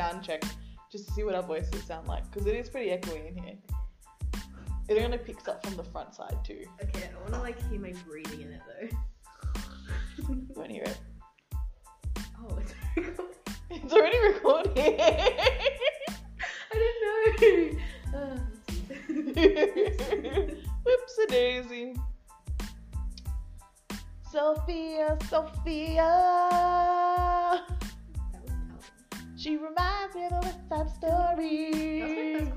sound check just to see what our voices sound like, because it is pretty echoey in here. It only picks up from the front side too. Okay, I want to hear my breathing in it though. You won't hear it. Oh, it's recording. It's already recording. I don't know. Whoopsie daisy. Sophia. That was awesome. She reminds me of a sad story. That was my first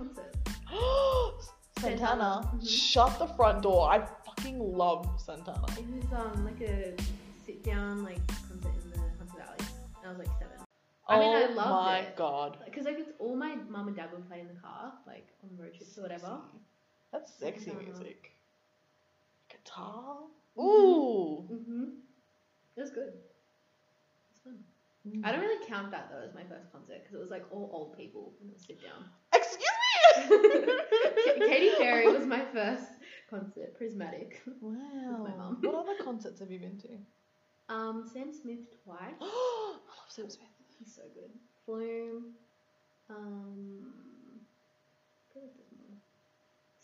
concert. Santana. Mm-hmm. Shut the front door. I fucking love Santana. It was a sit down concert in the Hunter Valley. And I was 7. I loved it. Oh my god. Because it's all my mum and dad would play in the car, on road trips or whatever. That's sexy music. Guitar. Ooh. Mm-hmm. It was good. It was fun. Mm-hmm. I don't really count that though as my first concert because it was all old people and it was sit down. Excuse me. Katy Perry was my first concert, Prismatic. Wow. With my mum. What other concerts have you been to? Sam Smith twice. I love Sam Smith. He's so good. Flume.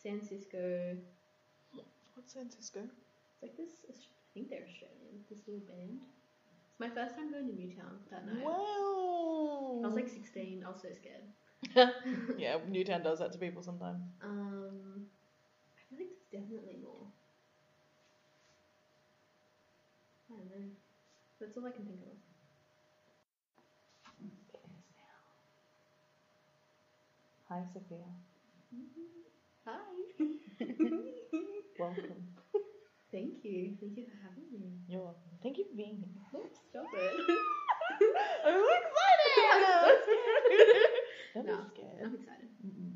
San Cisco. What's San Cisco? It's this. I think they're Australian. This little band. It's my first time going to Newtown that night. Wow. I was 16. I was so scared. Yeah, Newtown does that to people sometimes. I feel there's definitely more. I don't know. That's all I can think of. Hi, Sophia. Hi. Welcome. Thank you. Thank you for having me. You're welcome. Thank you for being here. Oops, stop it. I'm so excited. Don't be scared. I'm excited. Mm-mm.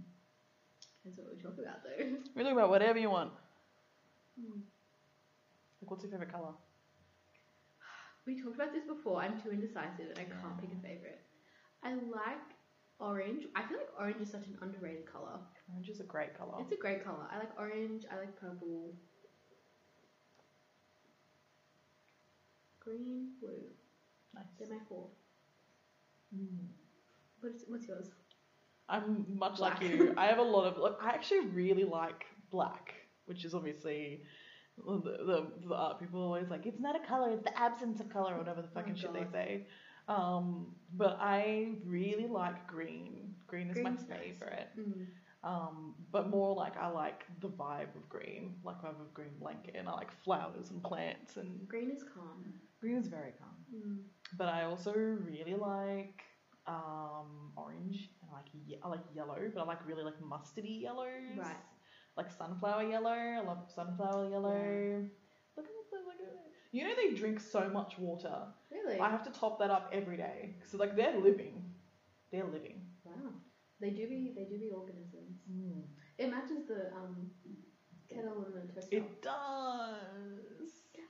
That's what we talk about, though. We talk about whatever you want. Mm. What's your favorite color? We talked about this before. I'm too indecisive, and I can't pick a favorite. I like orange. I feel orange is such an underrated color. Orange is a great color. It's a great color. I like orange. I like purple. Green, blue. Nice. They're my 4. Mm. What's yours? I'm much black. Like you. I have a lot of... I actually really like black, which is obviously... The art people are always it's not a colour, it's the absence of colour, or whatever the fucking shit they say. But I really like green. Green is my favourite. Nice. Mm. But more I like the vibe of green. I have a green blanket, and I like flowers and plants. And green is calm. Green is very calm. Mm. But I also really like orange, and I like yellow, but I really like mustardy yellows. Right. Like sunflower yellow. I love sunflower yellow. Yeah. Look at it. You know they drink so much water. Really? I have to top that up every day. So they're living. They're living. Wow. They do be organisms. Mm. It matches the kettle and the toaster. It does.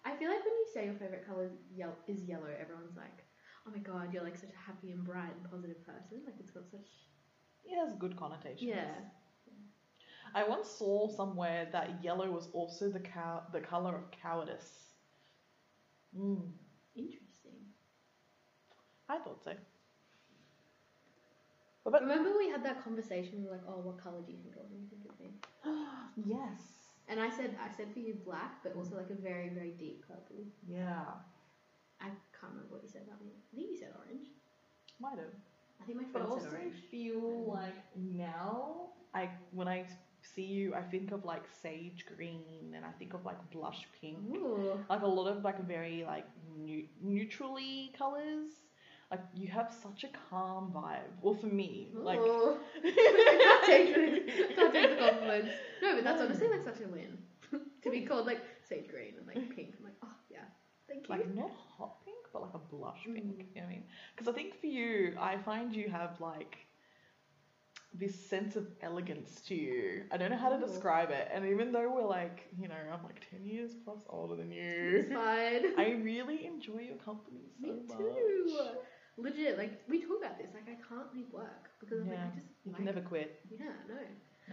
I feel when you say your favorite color is yellow, everyone's "Oh my god, you're such a happy and bright and positive person." It's got such it has good connotations. Yeah. I once saw somewhere that yellow was also the color of cowardice. Mm. Interesting. I thought so. But remember we had that conversation, we were "Oh, what color do you think of?" And you think of me. Yes. And I said for you black, but also a very, very deep purple. Yeah. I can't remember what you said about me. I think you said orange. Might have. I think my friend said orange. I also feel now, when I see you, I think of sage green, and I think of blush pink. Ooh. A lot of very neutrally colors. You have such a calm vibe. Well, for me, I can't take the compliments. No, but that's honestly such a win. To be called sage green and pink. I'm oh yeah, thank you. Not hot pink, but a blush pink. Mm. You know what I mean? Because I think for you, I find you have this sense of elegance to you. I don't know how to describe it. And even though we're I'm 10 years plus older than you. It's fine. I really enjoy your company so much. Me too. Much. Legit, we talk about this. I can't leave work because I'm I just... You can never quit. Yeah, no.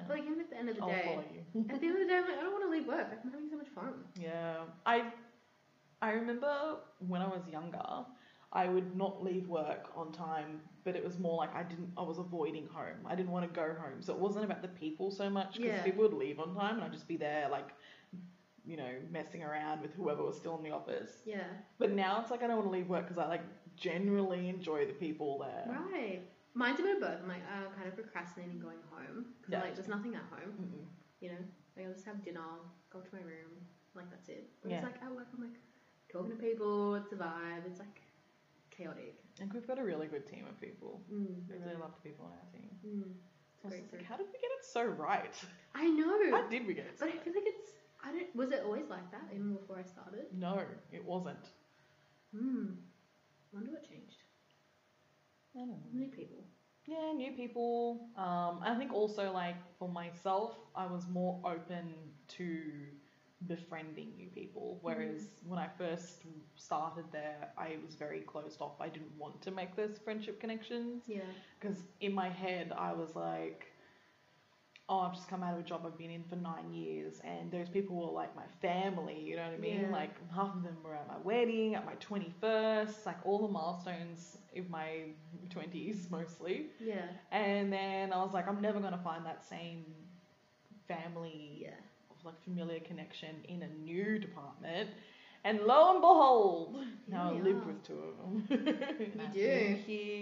But even at the end of the day... I'll follow you. At the end of the day, I don't want to leave work. I'm having so much fun. Yeah. I remember when I was younger, I would not leave work on time, but it was more like I was avoiding home. I didn't want to go home. So it wasn't about the people so much, because people would leave on time and I'd just be there, like, you know, messing around with whoever was still in the office. Yeah. But now it's like I don't want to leave work because I, like, generally enjoy the people there. Right. Mine's a bit of both. I'm, like, kind of procrastinating going home because, like, there's nothing at home. Mm-mm. You know, like, I'll just have dinner, go to my room, like, that's it. But it's, like, at work I'm, like, talking to people, it's a vibe, it's, like, chaotic. And we've got a really good team of people. We really love the people on our team. It's like, how did we get it so right? I know. How did we get it so right? I feel like was it always like that even before I started? No, it wasn't. I wonder what changed. I don't know. New people. Yeah, new people. I think also, like, for myself, I was more open to befriending new people, whereas when I first started there, I was very closed off. I didn't want to make those friendship connections. Yeah. Because in my head, I was like, oh, I've just come out of a job I've been in for 9 years, and those people were like my family, you know what I mean? Yeah. Like, half of them were at my wedding, at my 21st, like all the milestones in my 20s mostly. Yeah. And then I was like, I'm never going to find that same family, like, familiar connection in a new department. And lo and behold, now I live with two of them. You do.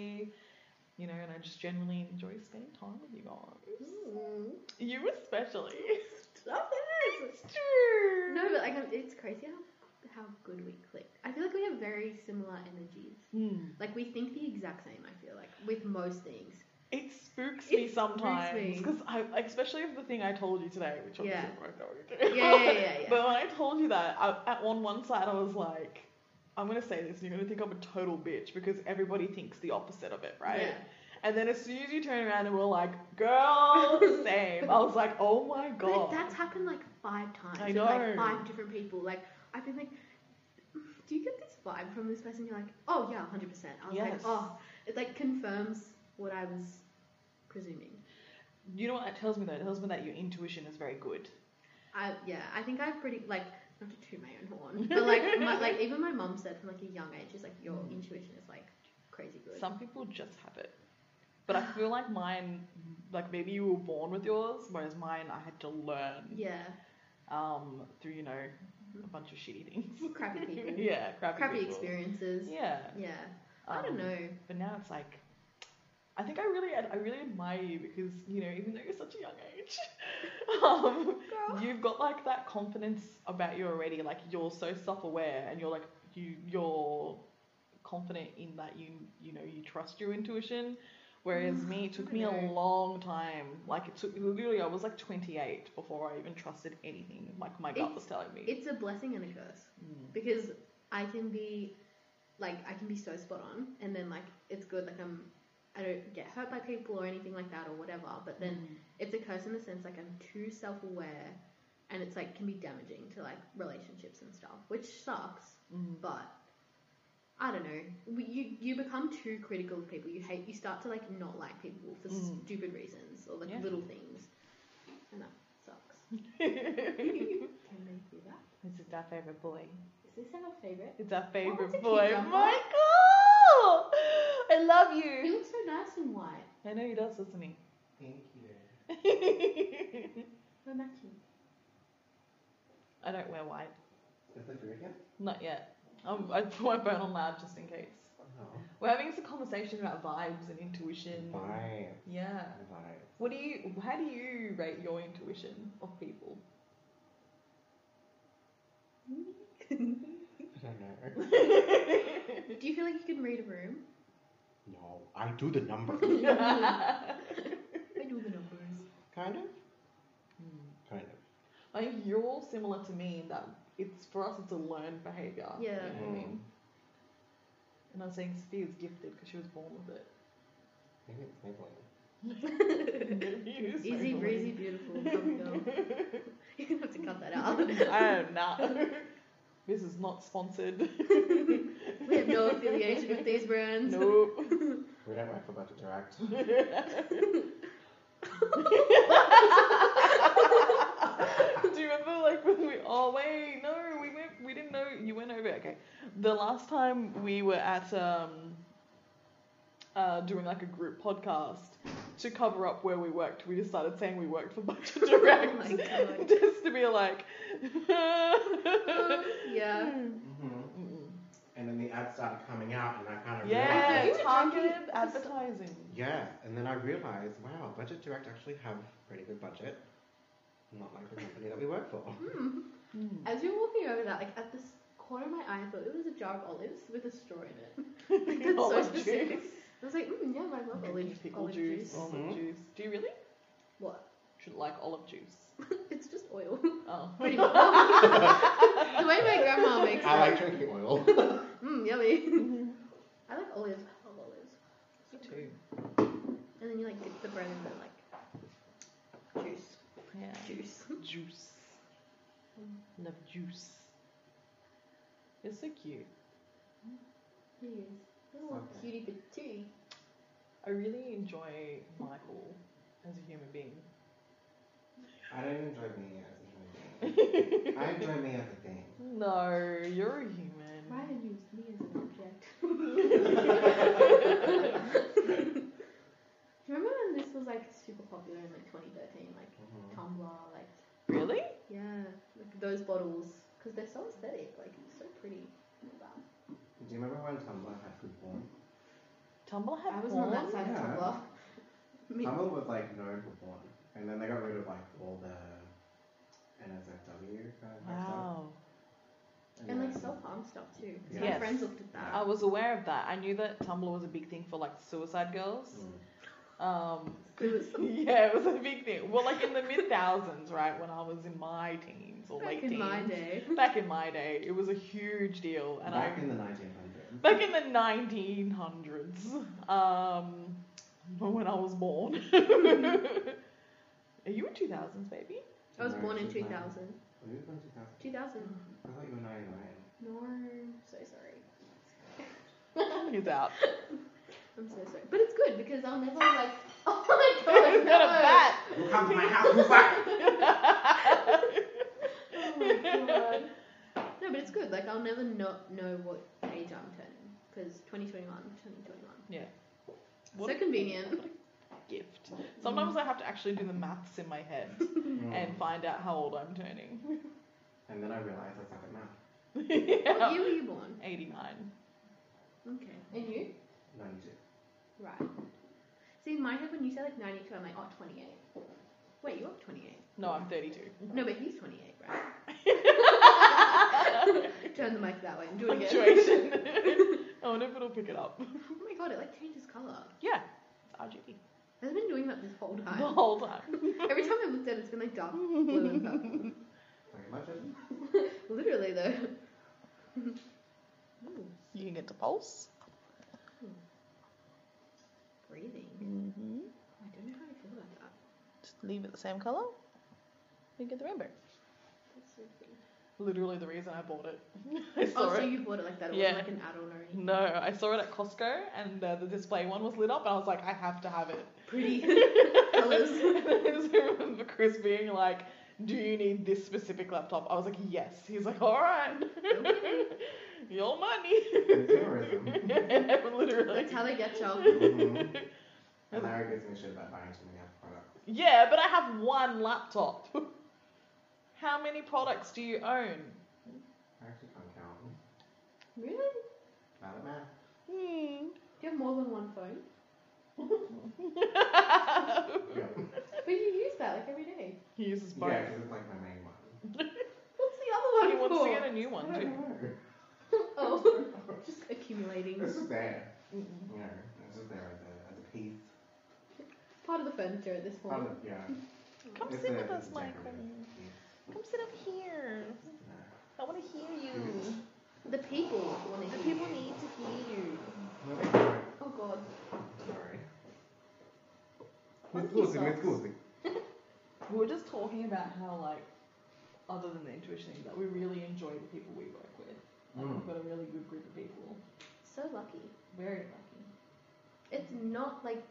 Here, you know, and I just generally enjoy spending time with you guys. You especially. Stop it. It's true. No, but, like, it's crazy how good we click. I feel like we have very similar energies. Like, we think the exact same, I feel like, with most things. It spooks me sometimes, because especially if the thing I told you today, which obviously I won't know again. Yeah. But when I told you that, on one side I was like, I'm going to say this and you're going to think I'm a total bitch because everybody thinks the opposite of it, right? Yeah. And then as soon as you turn around and we're like, girl, same. I was like, oh my God. But that's happened like 5 times. I know. With, like, 5 different people. Like, I've been like, do you get this vibe from this person? You're like, oh yeah, 100%. I was like, oh, it, like, confirms what I was presuming. You know what that tells me, though? It tells me that your intuition is very good. I think I've pretty, like, not to toot my own horn, but, like, like, even my mum said from, like, a young age, is like, your intuition is, like, crazy good. Some people just have it. But I feel like mine, like, maybe you were born with yours, whereas mine I had to learn. Yeah. Through, you know, a bunch of shitty things. Crappy people. Yeah, crappy people. Experiences. Yeah. Yeah. I don't know. But now it's like, I think I really admire you because, you know, even though you're such a young age, you've got, like, that confidence about you already. Like, you're so self-aware and you're, like, you're confident in that you know, you trust your intuition. Whereas me, it took me a long time. Like, it took literally, I was like 28 before I even trusted anything. Like, my gut was telling me. It's a blessing and a curse because I can be so spot on, and then, like, it's good. Like, I don't get hurt by people or anything like that or whatever, but then it's a curse in the sense, like, I'm too self-aware, and it's, like, can be damaging to, like, relationships and stuff, which sucks, but I don't know. You become too critical of people. You start to, like, not like people for stupid reasons or, like, little things, and that sucks. Can we do that? This is our favourite boy. Is this our favourite? It's our favourite boy. Michael! I love you. He looks so nice and white. I know he does, doesn't he? Thank you. We're matching. I don't wear white. Is that for again? Not yet. I put my phone on loud just in case. Uh-huh. We're having a conversation about vibes and intuition. Vibes. Yeah. Vibes. How do you rate your intuition of people? I don't know. Do you feel like you can read a room? No, I do the numbers. I do the numbers. Kind of? Kind of. I think you're all similar to me in that for us it's a learned behaviour. Yeah. You know what I mean? And I was saying Sophia's gifted because she was born with it. Maybe it's Maybelline. Easy, breezy, beautiful. You're going to have to cut that out. Oh, no. This is not sponsored. We have no affiliation with these brands. Nope. We don't work for Budget Direct. Do you remember, like, when we didn't know you went over trivia, okay? The last time we were at doing like a group podcast to cover up where we worked, we just started saying we worked for Budget Direct. Oh my God. Just to be like, yeah. Mm-hmm. And then the ads started coming out, and I kind of realized... Yeah, targeted advertising. Yeah, and then I realized, wow, Budget Direct actually have a pretty good budget. Not like the company that we work for. Mm. Mm. As you were walking over that, like, at this corner of my eye, I thought it was a jar of olives with a straw in it. That's so specific. I was like, yeah, but I love olive juice. Olive juice. Do you really? What? Should like olive juice. It's just oil. Oh. Pretty much. The way my grandma makes it. I like drinking oil. Yummy. Mm-hmm. I like olives. I love olives. Me too. And then you like dip the bread in the like juice. Yeah. Juice. Love juice. It's so cute. He is. He's a little cutie patootie. I really enjoy Michael as a human being. I don't enjoy me as a human being. I enjoy me as a thing. No, you're a human. Ryan used me as an object. Do you remember when this was like super popular in like 2013? Like Tumblr, like. Really? Yeah, like those bottles. Because they're so aesthetic, like so pretty. Wow. Do you remember when Tumblr had Pooporn? Tumblr had Pooporn? I was on that side of Tumblr. Tumblr was like known for porn. And then they got rid of like all the NSFW kind of stuff. Wow. And like self-harm stuff too. Yes. My friends looked at that. I was aware of that. I knew that Tumblr was a big thing for like suicide girls. Mm. Yeah, it was a big thing. Well, like in the mid-2000s, right, when I was in my teens or back late teens. Back in my day, it was a huge deal. And back in the 1900s. Back in the 1900s, when I was born. Are you in 2000s, baby? I was born in 2000. Oh, you were born in 2000? 2000. I thought you were 99. No, I'm so sorry. He's out. I'm so sorry. But it's good because I'll never like, oh my God, he's got a bat. Come to my house, oh my God. No, but it's good. Like, I'll never not know what age I'm turning because 2021, I'm turning 21. Yeah. What so convenient. Gift. Sometimes I have to actually do the maths in my head and find out how old I'm turning. And then I realize I suck at math. Yeah. What year were you born? 89. Okay. And you? 92. Right. See, in my head when you say like 92, I'm like, oh, 28. Wait, you're 28. No, I'm 32. No, but he's 28, right? Turn the mic that way and do it again. I wonder if it'll pick it up. Oh my God, it like changes colour. Yeah. It's RGB. I've been doing that this whole time. The whole time. Every time I've looked at it, it's been like dark blue and purple. Very much. Literally, though. You can get to pulse. Breathing. Mm-hmm. I don't know how I feel about that. Just leave it the same colour. You get the rainbow. That's so cool. Literally the reason I bought it. So you bought it like that? It wasn't like an add-on or anything? No, I saw it at Costco and the display one was lit up and I was like, I have to have it. Pretty colours. I just remember Chris being like, do you need this specific laptop? I was like, yes. He's like, all right. Your money. Yeah, literally. That's how they get you. Mm-hmm. And Larry gives me shit about buying too many products. Yeah, but I have one laptop. How many products do you own? I actually can't count them. Really? Bad at math. Hmm. Do you have more than one phone? But you use that like every day. He uses both. Yeah, because it's like my main one. What's the other one? He wants to get a new one too. Oh, just accumulating. It's just there. Mm-hmm. Yeah, it's just there as a piece. It's part of the furniture at this point. Yeah. Come sit with us, Michael. Come sit up here. I want to hear you. The people want to hear you. The people need to hear you. Oh, God. Sorry. It's cool. We were just talking about how, like, other than the intuition thing, that we really enjoy the people we work with. Like, we've got a really good group of people. So lucky. Very lucky. It's not, like,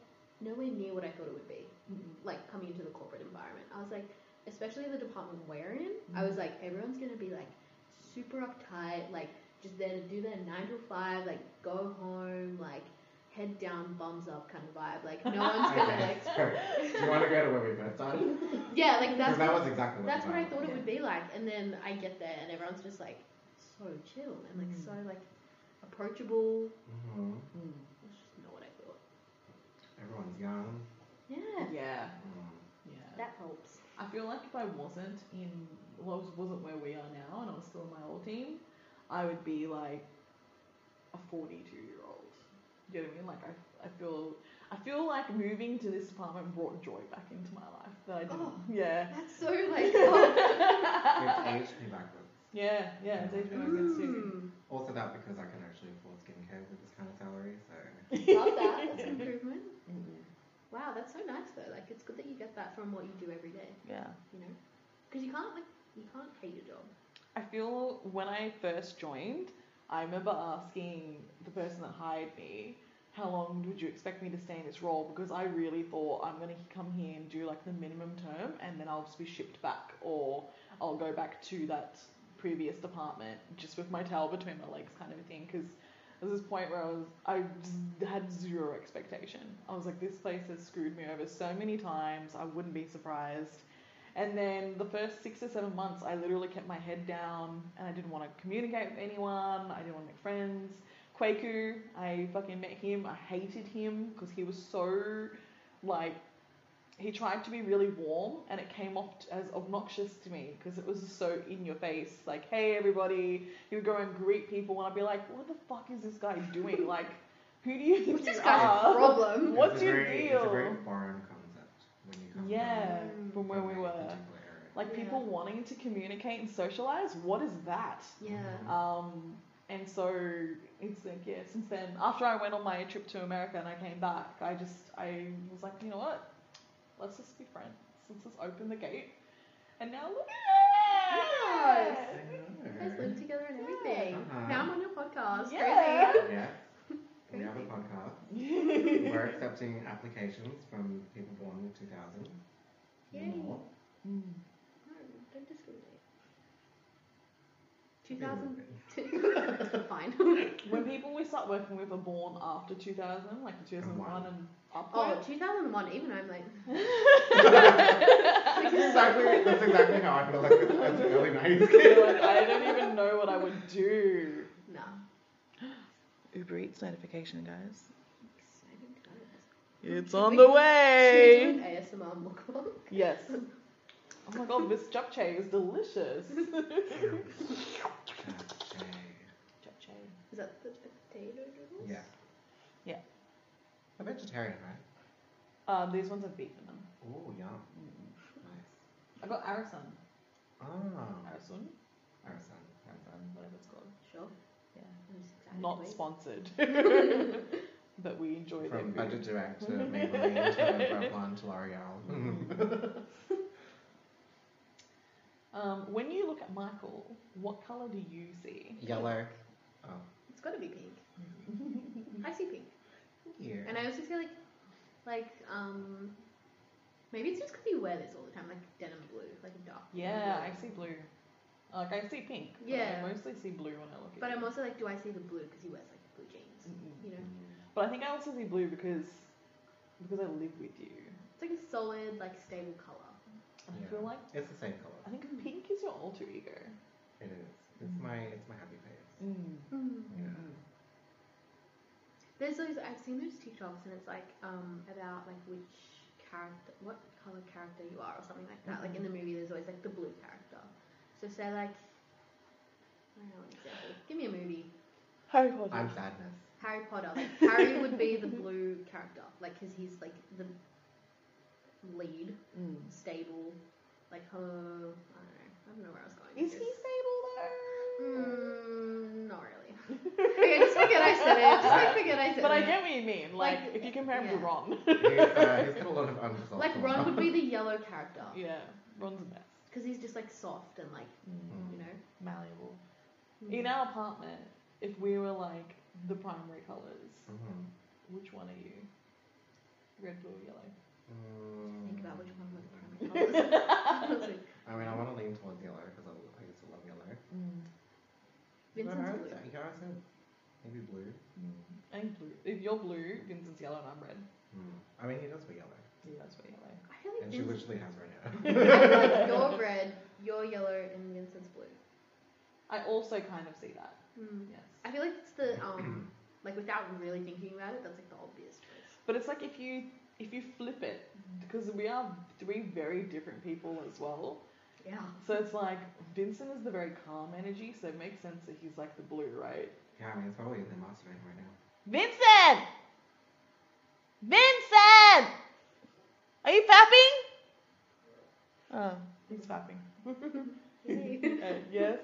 nowhere near what I thought it would be. Mm-hmm. Like, coming into the corporate environment. I was like... Especially the department we're in, I was like, everyone's going to be like super uptight, like just there to do their 9 to 5, like go home, like head down, bums up kind of vibe. Like no one's gonna like. Do you want to go to where we both started? Yeah, like that's. That was exactly. What that's what I thought it would be like, and then I get there and everyone's just like so chill and like so like approachable. Mm-hmm. That's just not what I thought. Everyone's young. Yeah. Yeah. Mm. Yeah. That helps. I feel like if I wasn't in, well, wasn't where we are now, and I was still in my old team, I would be like a 42-year-old. You know what I mean? Like I feel like moving to this apartment brought joy back into my life that I didn't. Oh, yeah. That's so like. Oh. It's aged me backwards. Yeah, yeah, it's aged me backwards too. Also, that because I can actually afford skincare with this kind of salary, so. Love that. That's an improvement. Mm-hmm. Wow, that's so nice though. Like, it's good that you get that from what you do every day. Yeah. You know, because you can't hate your job. I feel when I first joined, I remember asking the person that hired me, how long would you expect me to stay in this role? Because I really thought I'm going to come here and do like the minimum term, and then I'll just be shipped back, or I'll go back to that previous department just with my tail between my legs, kind of a thing. Because there was this point where I just had zero expectation. I was like, this place has screwed me over so many times, I wouldn't be surprised. And then the first 6 or 7 months, I literally kept my head down and I didn't want to communicate with anyone. I didn't want to make friends. Kwaku, I fucking met him. I hated him because he was so, like, he tried to be really warm and it came off as obnoxious to me because it was so in your face. Like, hey, everybody. He would go and greet people and I'd be like, what the fuck is this guy doing? Like, who do you think you are? Problem? What's your deal? It's a very foreign concept when you come from where we were. Like, people wanting to communicate and socialize, what is that? Yeah. And so it's like, yeah, since then, after I went on my trip to America and I came back, I was like, you know what? Let's just be friends. Let's just open the gate. And now look at us. Yes. You guys live together and everything. Uh-huh. Now I'm on your podcast. Yeah. Crazy. Yeah. We have a podcast. We're accepting applications from people born in 2000. Yay. More. Mm. No, don't discriminate. 2002. Fine. When people we start working with are born after 2000, like the 2001 and upward. Oh, 2001, even I'm like. that's exactly how I feel like it's the early 90s. I don't even know what I would do. No. Uber Eats notification, guys. Exciting times. It's on the way. Should we do an ASMR mukbang? Yes. Oh my god, this japchae is delicious. Japchae. Is that the potato noodles? Yeah. Yeah. They're vegetarian, right? These ones have beef in them. Oh, yum. Mm. Nice. I got Arasan. Oh. Arasan, whatever it's called. Sure. Yeah. Not sponsored. But we enjoy their food. From Budget Direct to Maybelline to Revlon to L'Oreal. When you look at Michael, what colour do you see? Yellow. Oh. It's got to be pink. I see pink. Yeah. And I also feel like maybe it's just because you wear this all the time, like denim blue, like a dark blue. Yeah, I see blue. Like I see pink. Yeah. I mostly see blue when I look at it. But I'm also like, do I see the blue because he wears like blue jeans? Mm-hmm. You know. But I think I also see blue because I live with you. It's like a solid, like stable colour. I feel like it's the same color. I think pink is your alter ego. It is. It's my happy face. Mm. Mm. Yeah. There's those. I've seen those TikToks, and it's like about like which character, what color character you are, or something like that. Mm-hmm. Like in the movie, there's always like the blue character. So say like, I don't know what example. Give me a movie. Harry Potter. I'm sadness. Harry Potter. Like Harry would be the blue character, like because he's like the lead, stable, like her, I don't know where I was going. Is he stable though? Not really. Okay, just forget I said it. But I get what you mean. Like if you compare him to Ron. He's got a lot of unresolved. Like Ron would be the yellow character. Yeah, Ron's the best. Because he's just like soft and like, you know. Malleable. Mm. In our apartment, if we were like the primary colours, which one are you? Red, blue, yellow? Think about which one was the primary colours. I mean, I want to lean towards yellow because I used to love yellow. Mm. Vincent's blue. That? You can't say maybe blue. Mm. I'm blue. If you're blue, Vincent's yellow and I'm red. Mm. I mean, he does wear yellow. He does wear yellow. I feel like and Vincent's... she literally has red hair. I feel like you're red, you're yellow, and Vincent's blue. I also kind of see that. Mm. Yes. I feel like it's the like without really thinking about it, that's like the obvious choice. But it's like if you flip it, because we are three very different people as well. Yeah. So it's like Vincent is the very calm energy, so it makes sense that he's like the blue, right? Yeah, I mean, it's probably in the master room right now. Vincent! Vincent! Are you fapping? Oh, he's fapping. Yes.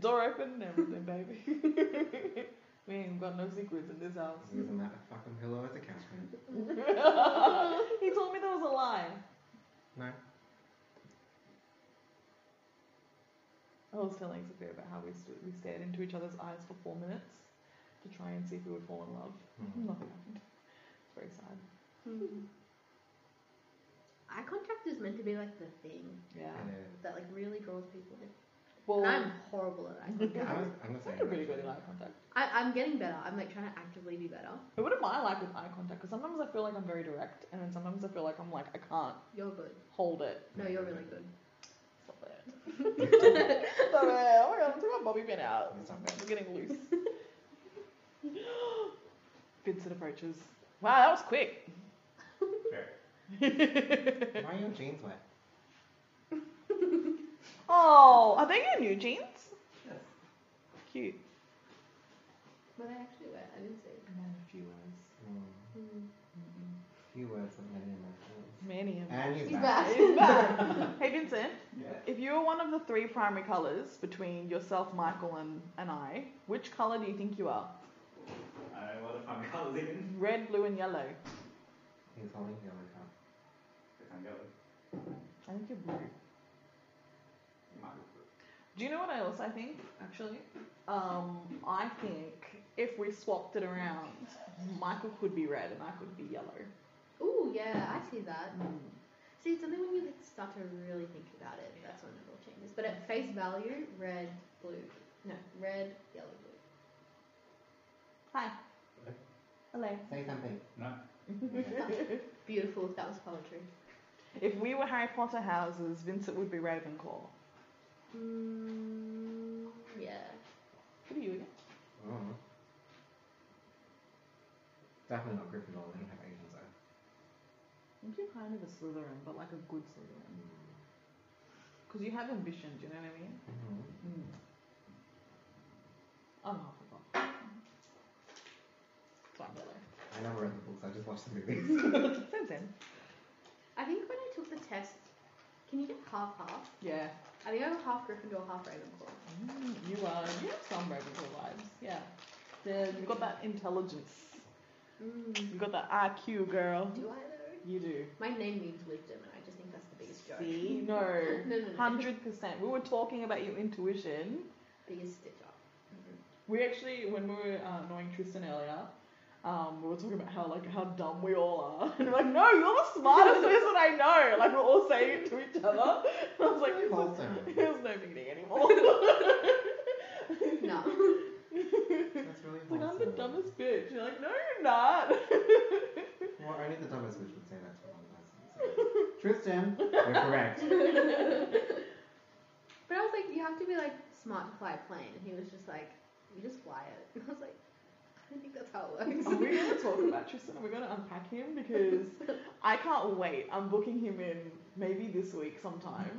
Door open and everything, baby. We ain't got no secrets in this house. Isn't that a fucking pillow as a couch fan? He told me there was a lie. No. I was telling Sophia about how we stared into each other's eyes for 4 minutes to try and see if we would fall in love. Mm-hmm. Nothing happened. It's very sad. Mm-hmm. Eye contact is meant to be like the thing. Yeah. That like really draws people in. Well, and I'm horrible at eye contact. I'm pretty good at eye contact. I'm getting better. I'm like trying to actively be better. But what am I like with eye contact? Because sometimes I feel like I'm very direct, and then sometimes I feel like I'm like I can't. You're good. Hold it. No, you're really good. Stop it. Stop it. Oh my god, I'm taking my bobby pin out. I'm getting loose. Vincent approaches. Wow, that was quick. Why are your jeans wet? Oh, are they your new jeans? Yes. Cute. Were they actually wet? I didn't see it. No, a few words. Mm. Mm. Mm-hmm. Few words of many emotions. Many emotions. And he's back. He's back. Hey, Vincent. Yeah. If you were one of the three primary colours between yourself, Michael, and I, which colour do you think you are? I don't know what the primary colours even. Red, blue, and yellow. He's holding yellow. I think you're blue. Do you know what else I think, actually? I think if we swapped it around, Michael could be red and I could be yellow. Ooh, yeah, I see that. Mm. See, it's something when you start to really think about it, that's when it all changes. But at face value, red, blue. No, red, yellow, blue. Hi. Hello. Hello. Say something. No. Beautiful, that was poetry. If we were Harry Potter houses, Vincent would be Ravenclaw. Mm, yeah. What are you again? I don't know. Definitely not Gryffindor, they don't have Asians though. I'm too kind of a Slytherin, but like a good Slytherin. Because you have ambition, do you know what I mean? Mm-hmm. Mm. I'm half a cop. So I'm yellow. I never read the books, I just watched the movies. Same thing. I think when I took the test, can you get half? Yeah. I think I got half Gryffindor, half Ravenclaw. Mm, you have some Ravenclaw vibes, yeah. You've got that intelligence. Mm. You've got that IQ, girl. Do I though? You do. My name means wisdom, and I just think that's the biggest joke. See? No. No. 100%. We were talking about your intuition. Biggest stitch up. Mm-hmm. We actually, when we were knowing Tristan earlier, we were talking about how dumb we all are, and we're like, no, you're the smartest person I know. Like we're all saying it to each other. And I was like, there's no meaning anymore. No, that's really like I'm the dumbest bitch. You're like, no, you're not. Well, only the dumbest bitch would say that to one person. So. Tristan, you're correct. But I was like, you have to be like smart to fly a plane, and he was just like, you just fly it. And I was like. I think that's how it works. Are we going to talk about Tristan? Are we going to unpack him? Because I can't wait. I'm booking him in maybe this week sometime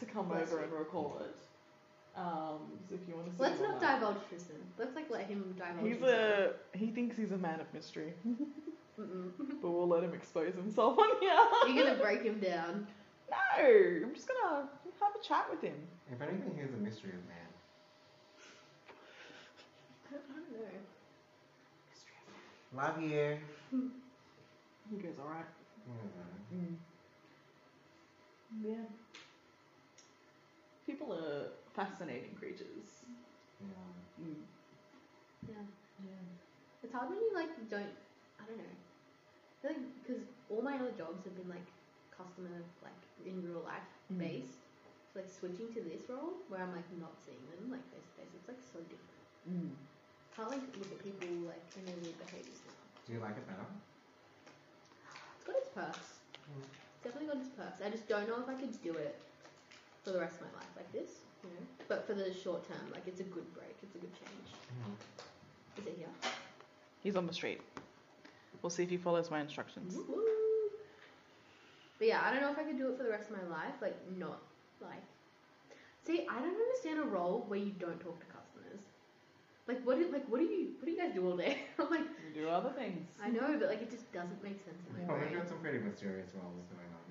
to come over and record it. So if you want to see let's not divulge Tristan. Let's let him divulge himself. He thinks he's a man of mystery. But we'll let him expose himself on here. You're going to break him down? No. I'm just going to have a chat with him. If anything, he's a mystery of man. I don't know. Love you. You guys alright? Yeah. Mm. Yeah. People are fascinating creatures. Yeah. Mm. Yeah. Yeah. It's hard when you don't. I don't know. I feel like because all my other jobs have been customer in real life based. like switching to this role where I'm like not seeing them like face to face, it's like so different. Mm. Can't like look at people like in their weird behaviours now. Do you like it better? It's got its perks. Mm. It's definitely got its perks. I just don't know if I could do it for the rest of my life like this, you know. But for the short term, like it's a good break. It's a good change. Mm. Is it here? He's on the street. We'll see if he follows my instructions. Woo-woo. But yeah, I don't know if I could do it for the rest of my life. Like, not like. See, I don't understand a role where you don't talk to customers. Like, what do you guys do all day? I'm like, you do other things. I know, but like, it just doesn't make sense in my brain. We've got some pretty mysterious roles going on.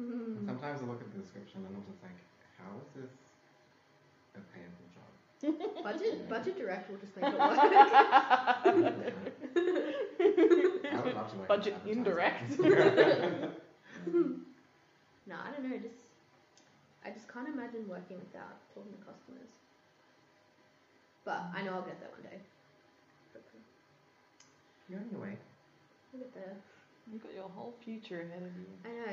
Mm. Sometimes I look at the description and I'm just like, how is this a payable job? Budget Direct will just make it work. I would love to work. Budget Indirect. No, I don't know. I just can't imagine working without talking to customers. But I know I'll get there one day. Hopefully. You're on your way. I'll get there. You've got your whole future ahead of you. I know.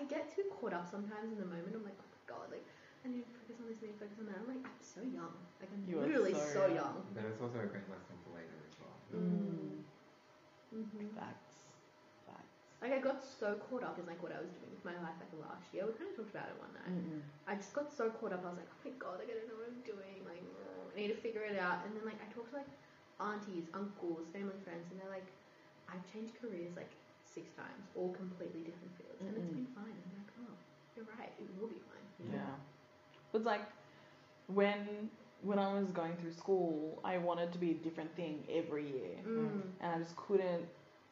I get too caught up sometimes in the moment. I'm like, oh my god, like. I need to focus on this, I need to focus on that. I'm like, I'm so young. Like, I'm literally so young. But it's also a great lesson for later as well. Mm. Mm-hmm. Facts. Like, I got so caught up in, like, what I was doing with my life, like, last year. We kind of talked about it one night. Mm-hmm. I just got so caught up. I was like, oh, my God, like, I don't know what I'm doing. Like, oh, I need to figure it out. And then, like, I talked to, like, aunties, uncles, family, friends, and they're like, I've changed careers, like, 6 times. All completely different fields. Mm-hmm. And it's been fine. I'm like, oh, you're right. It will be fine. Yeah. But like, when I was going through school, I wanted to be a different thing every year. Mm. And I just couldn't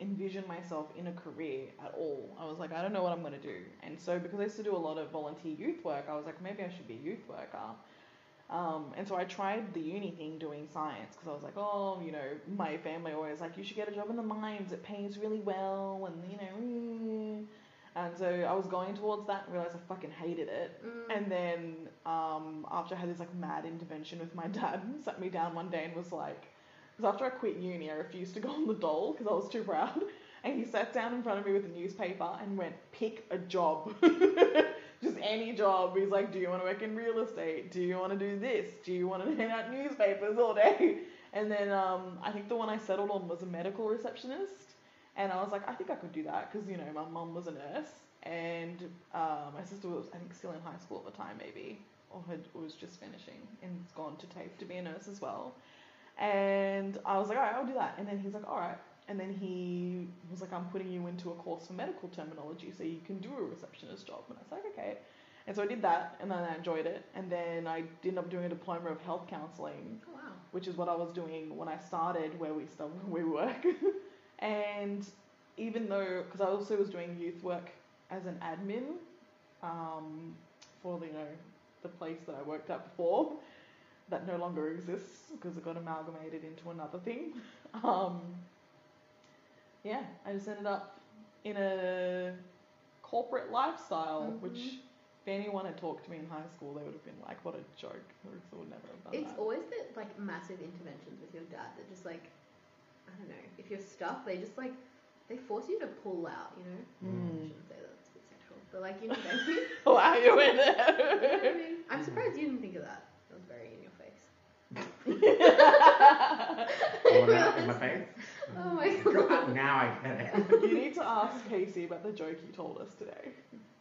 envision myself in a career at all. I was like, I don't know what I'm going to do. And so because I used to do a lot of volunteer youth work, I was like, maybe I should be a youth worker. And so I tried the uni thing doing science because I was like, oh, you know, my family always like, you should get a job in the mines. It pays really well and, you know... And so I was going towards that and realised I fucking hated it. Mm. And then after I had this, like, mad intervention with my dad, he sat me down one day and was like... Because after I quit uni, I refused to go on the dole because I was too proud. And he sat down in front of me with a newspaper and went, pick a job. Just any job. He's like, do you want to work in real estate? Do you want to do this? Do you want to hand out newspapers all day? And then I think the one I settled on was a medical receptionist. And I was like, I think I could do that because, you know, my mum was a nurse and my sister was, I think, still in high school at the time maybe or had, was just finishing and has gone to TAFE to be a nurse as well. And I was like, all right, I'll do that. And then he's like, all right. And then he was like, I'm putting you into a course for medical terminology so you can do a receptionist job. And I was like, okay. And so I did that and then I enjoyed it. And then I ended up doing a diploma of health counselling, oh, wow. Which is what I was doing when I started where we work. And even though, because I also was doing youth work as an admin for, you know, the place that I worked at before that no longer exists because it got amalgamated into another thing. Yeah, I just ended up in a corporate lifestyle, mm-hmm. Which if anyone had talked to me in high school, they would have been like, what a joke. I would never have done that. It's always the, like, massive interventions with your dad that just, like, I don't know, if you're stuck, they just, like, they force you to pull out, you know? Mm. I shouldn't say that, it's a bit sexual. But, like, you know, they... Wow, you went there! You know what I mean? I'm surprised you didn't think of that. That was very in your face. In my face? Oh, my God. Now I get it. You need to ask Casey about the joke you told us today.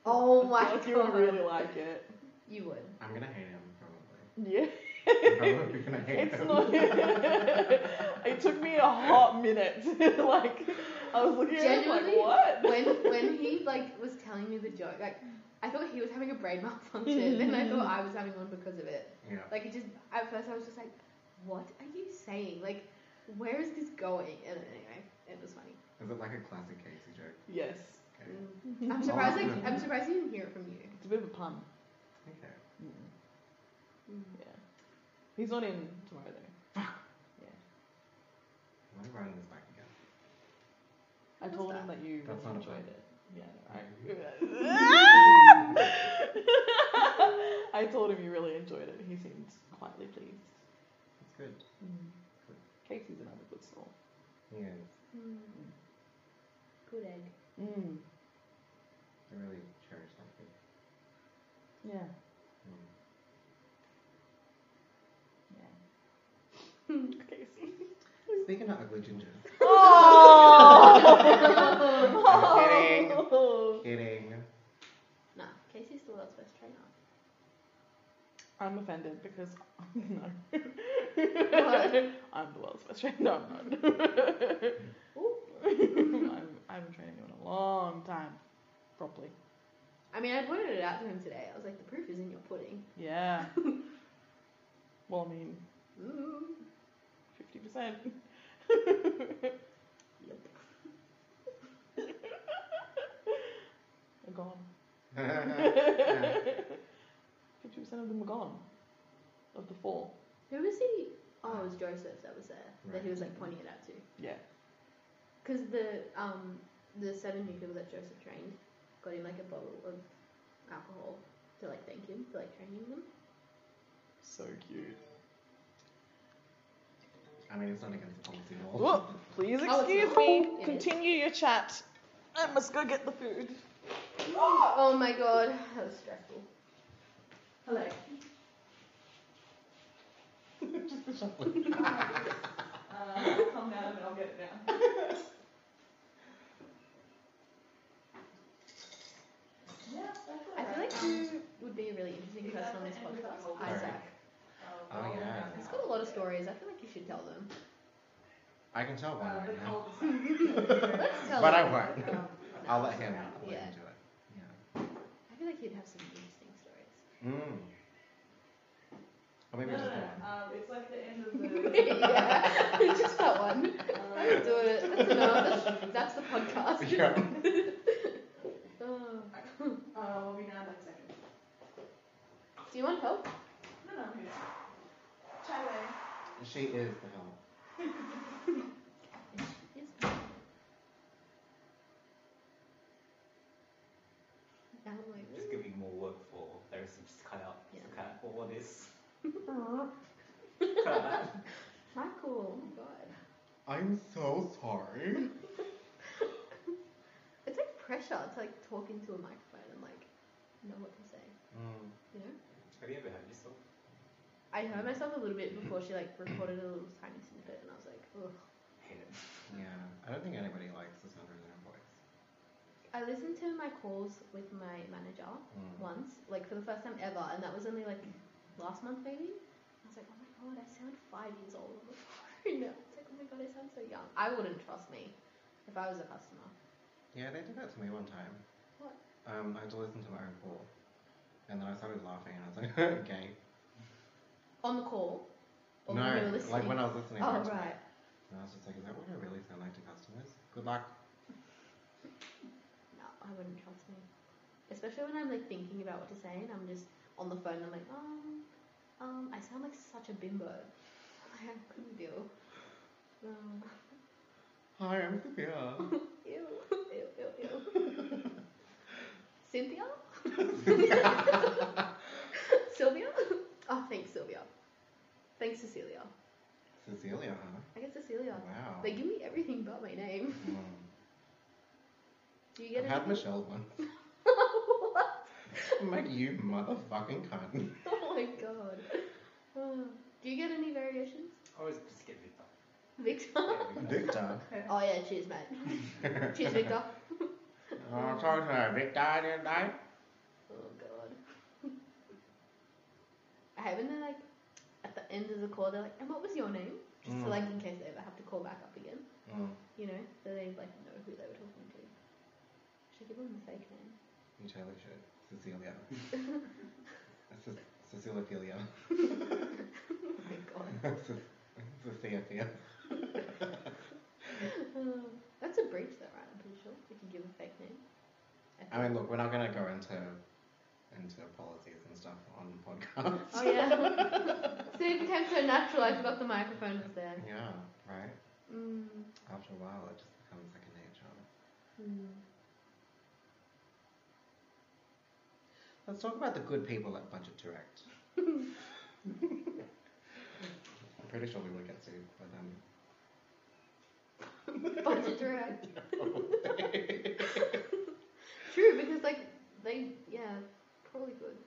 Oh, my God. You would really like it. You would. I'm going to hate him, probably. Yeah. It took me a hot minute. Like I was looking at him like, what? when he like was telling me the joke, like I thought he was having a brain malfunction, then I thought I was having one because of it. Yeah. Like it just at first I was just like, what are you saying? Like where is this going? And anyway, it was funny. Is it like a classic Casey joke? Yes. Okay. Mm. I'm surprised he didn't hear it from you. It's a bit of a pun. Okay. Mm. Mm. Yeah. He's not in tomorrow, though. Fuck. Yeah. Why am I riding this back again? I told him that you really enjoyed it. Yeah. I told him you really enjoyed it. He seemed quietly pleased. That's good. Mm. Good. Casey's another good soul. Yeah. Mm. Good egg. Mm. I really cherish that food. Casey. Speaking of ugly ginger. Oh! I'm kidding. No, Casey still loves best trainer. I'm offended because no. I'm the world's best trainer. No, I'm not. I haven't trained anyone in a long time. Properly. I mean, I pointed it out to him today. I was like, the proof is in your pudding. Yeah. Well, I mean, 50%. Yep. They're gone. 50% of them are gone. Of the four. Who was he? Oh, it was Joseph that was there. Right. That he was like pointing it out to. Yeah. Because the 7 new people that Joseph trained got him like a bottle of alcohol to like thank him for like training them. So cute. I mean, it's not against policy at all. Whoa, please excuse me. Continue your chat. I must go get the food. Oh my god, that was stressful. Hello. Calm down and I'll get it now. I feel like you would be a really interesting person on this podcast. Isaac. Oh yeah. He's got a lot of stories. I feel like you should tell them. I can tell one right now. Let's tell but them. I won't. No, I'll let him. I'll let him do it. Yeah. I feel like you'd have some interesting stories. Mm. Or maybe just one. It's like the end of the. Yeah. Just that one. Let's do it. That's enough. That's the podcast. Yeah. We'll be down in a second. Do you want help? No, I'm here. Chat away. She is the help. She is the help. Just giving more work for there is some just cut out. Yeah. Cut out for what is. Cut out. Michael, oh my god. I'm so sorry. It's like pressure to like talk into a microphone. Know what to say. Mm. You know? Have you ever heard yourself? I heard myself a little bit before she like recorded a little tiny snippet and I was like, ugh. Hate it. Yeah. I don't think anybody likes the sound of their own voice. I listened to my calls with my manager once, like for the first time ever, and that was only like last month maybe. I was like, oh my god, I sound 5 years old on the phone. It's like, oh my god, I sound so young. I wouldn't trust me if I was a customer. Yeah, they did that to me one time. What? I had to listen to my own call, and then I started laughing, and I was like, okay. On the call? Or no, when like when I was listening. Oh, right. And I was just like, is that what I really sound like to customers? Good luck. No, I wouldn't trust me. Especially when I'm like thinking about what to say, and I'm just on the phone, and I'm like, I sound like such a bimbo. Like, I couldn't deal. Hi, I'm Sophia. Ew, ew, ew, ew. Cynthia? Sylvia? Oh, thanks, Sylvia. Thanks, Cecilia. Cecilia, huh? I guess Cecilia. Wow. They give me everything but my name. Do you get it? I had Michelle once. What? I'm like, you motherfucking cunt. Oh my god. Do you get any variations? I always just get Victor. Victor? Victor. Oh yeah, cheers, mate. Cheers, Victor. Oh, sorry, Victor didn't die. Oh god. I haven't been like at the end of the call they're like, and what was your name? Just so like in case they ever have to call back up again. You know, so they like know who they were talking to. Should I give them a fake name? You totally should. Cecilia. Cecilia. Oh my god. Cecilia. That's a breach though, right? I'm pretty sure if you give a fake name. I mean, look, we're not going to go into policies and stuff on podcasts. Oh, yeah. So it became so natural, I forgot the microphone was there. Yeah, right? Mm. After a while, it just becomes like a nature. Mm. Let's talk about the good people at Budget Direct. I'm pretty sure we will get sued by them. Budget Direct. True, because like they, yeah, probably good.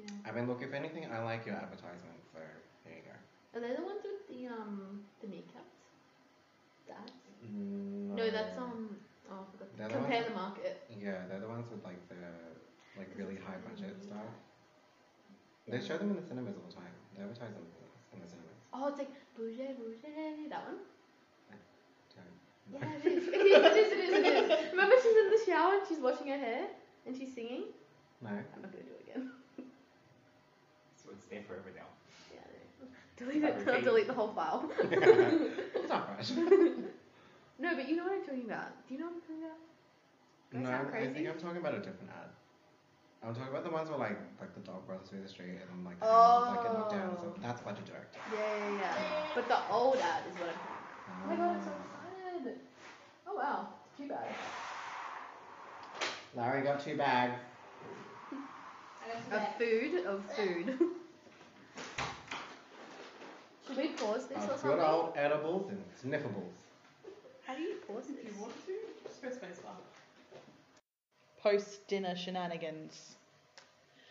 Yeah. I mean, look, if anything, I like your advertisements, so there you go. Are they the ones with the the Meerkats? No, that's oh, I forgot. Compare the Market. Yeah, they're the ones with like the really high budget stuff. Yeah. They show them in the cinemas all the time. They advertise them in the cinemas. Oh, it's like Bouger Bouger, that one? I don't know. Yeah, it is. It is. Remember she's in the shower and she's washing her hair and she's singing? No. I'm not going to do it again. So it's there forever now. Yeah, I know. Delete the whole file. It's not fresh. No, but you know what I'm talking about. Do you know what I'm talking about? No, I think I'm talking about a different ad. I'm talking about the ones where like the dog runs through the street and I'm like, get knocked down or something. That's Budget Direct. Yeah. But the old ad is what I'm talking about. Oh my god, I'm so excited. Oh wow, it's 2 bags. Larry got 2 bags. Of food. Should we pause this or something? Good old edibles and sniffables. How do you pause it if you want to? Just press spacebar. Post-dinner shenanigans.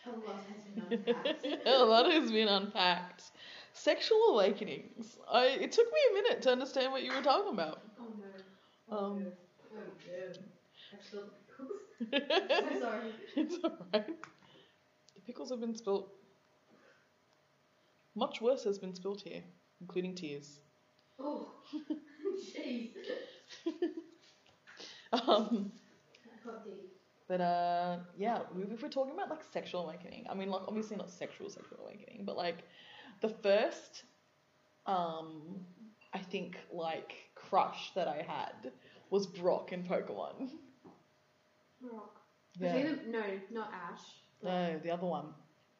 A lot has been unpacked. Sexual awakenings. It took me a minute to understand what you were talking about. Oh no. I spilled the pickles. I'm so sorry. It's alright. The pickles have been spilt. Much worse has been spilt here, including tears. Oh, jeez. But yeah, if we're talking about like sexual awakening, I mean like obviously not sexual awakening, but like the first, I think like crush that I had was Brock in Pokemon. Brock. Yeah. Not Ash. No, the other one.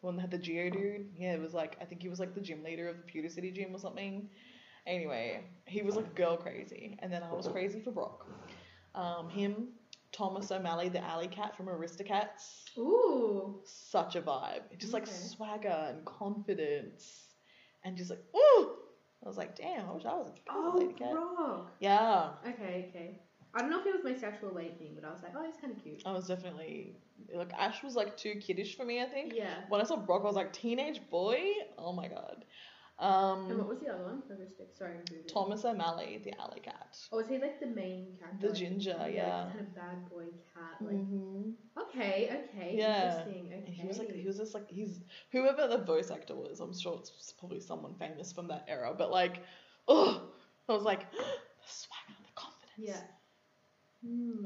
The one that had the Geodude. Yeah, it was like, I think he was like the gym leader of the Pewter City gym or something. Anyway, he was like girl crazy, and then I was crazy for Brock. Him. Thomas O'Malley, the alley cat from Aristocats. Ooh. Such a vibe. Just like swagger and confidence. And just like, ooh! I was like, damn, I wish I was a lady cat. Oh, Brock. Yeah. Okay. I don't know if it was my sexual awakening, but I was like, oh, he's kind of cute. I was definitely... Like, Ash was like too kiddish for me, I think. Yeah. When I saw Brock, I was like, teenage boy? Oh my god. And what was the other one? Sorry, Thomas O'Malley, the alley cat. Oh, is he like the main character? The ginger, yeah. Like, kind of bad boy cat. Like, Okay. Yeah. Interesting. Okay. He was just like whoever the voice actor was. I'm sure it's probably someone famous from that era. But like, I was like, the swagger, the confidence. Yeah.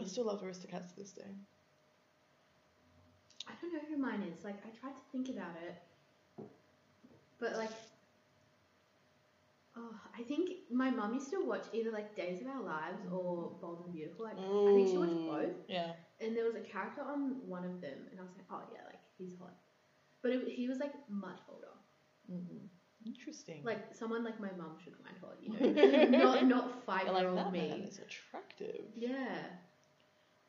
I still love Aristocats to this day. I don't know who mine is. Like, I tried to think about it, but like. Oh, I think my mum used to watch either like Days of Our Lives or Bold and Beautiful. Like, I think she watched both. Yeah. And there was a character on one of them, and I was like, oh yeah, like he's hot. But he was like much older. Mm-hmm. Interesting. Like someone like my mum should find hot, you know, not 5-year-old like, me. That man is attractive. Yeah.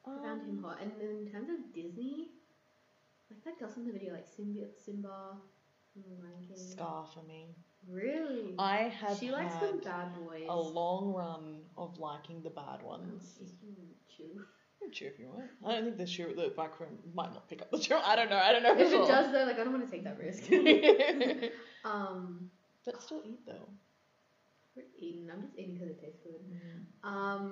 I found him hot. And then in terms of Disney, like that girl from the video, like Simba, Scar for me. Really? I have she likes had bad boys. A long run of liking the bad ones. You can chew if you want. I don't think the microphone might not pick up the chew. I don't know. If it does though, like I don't want to take that risk. But still eat though. We're eating. I'm just eating because it tastes good. Mm.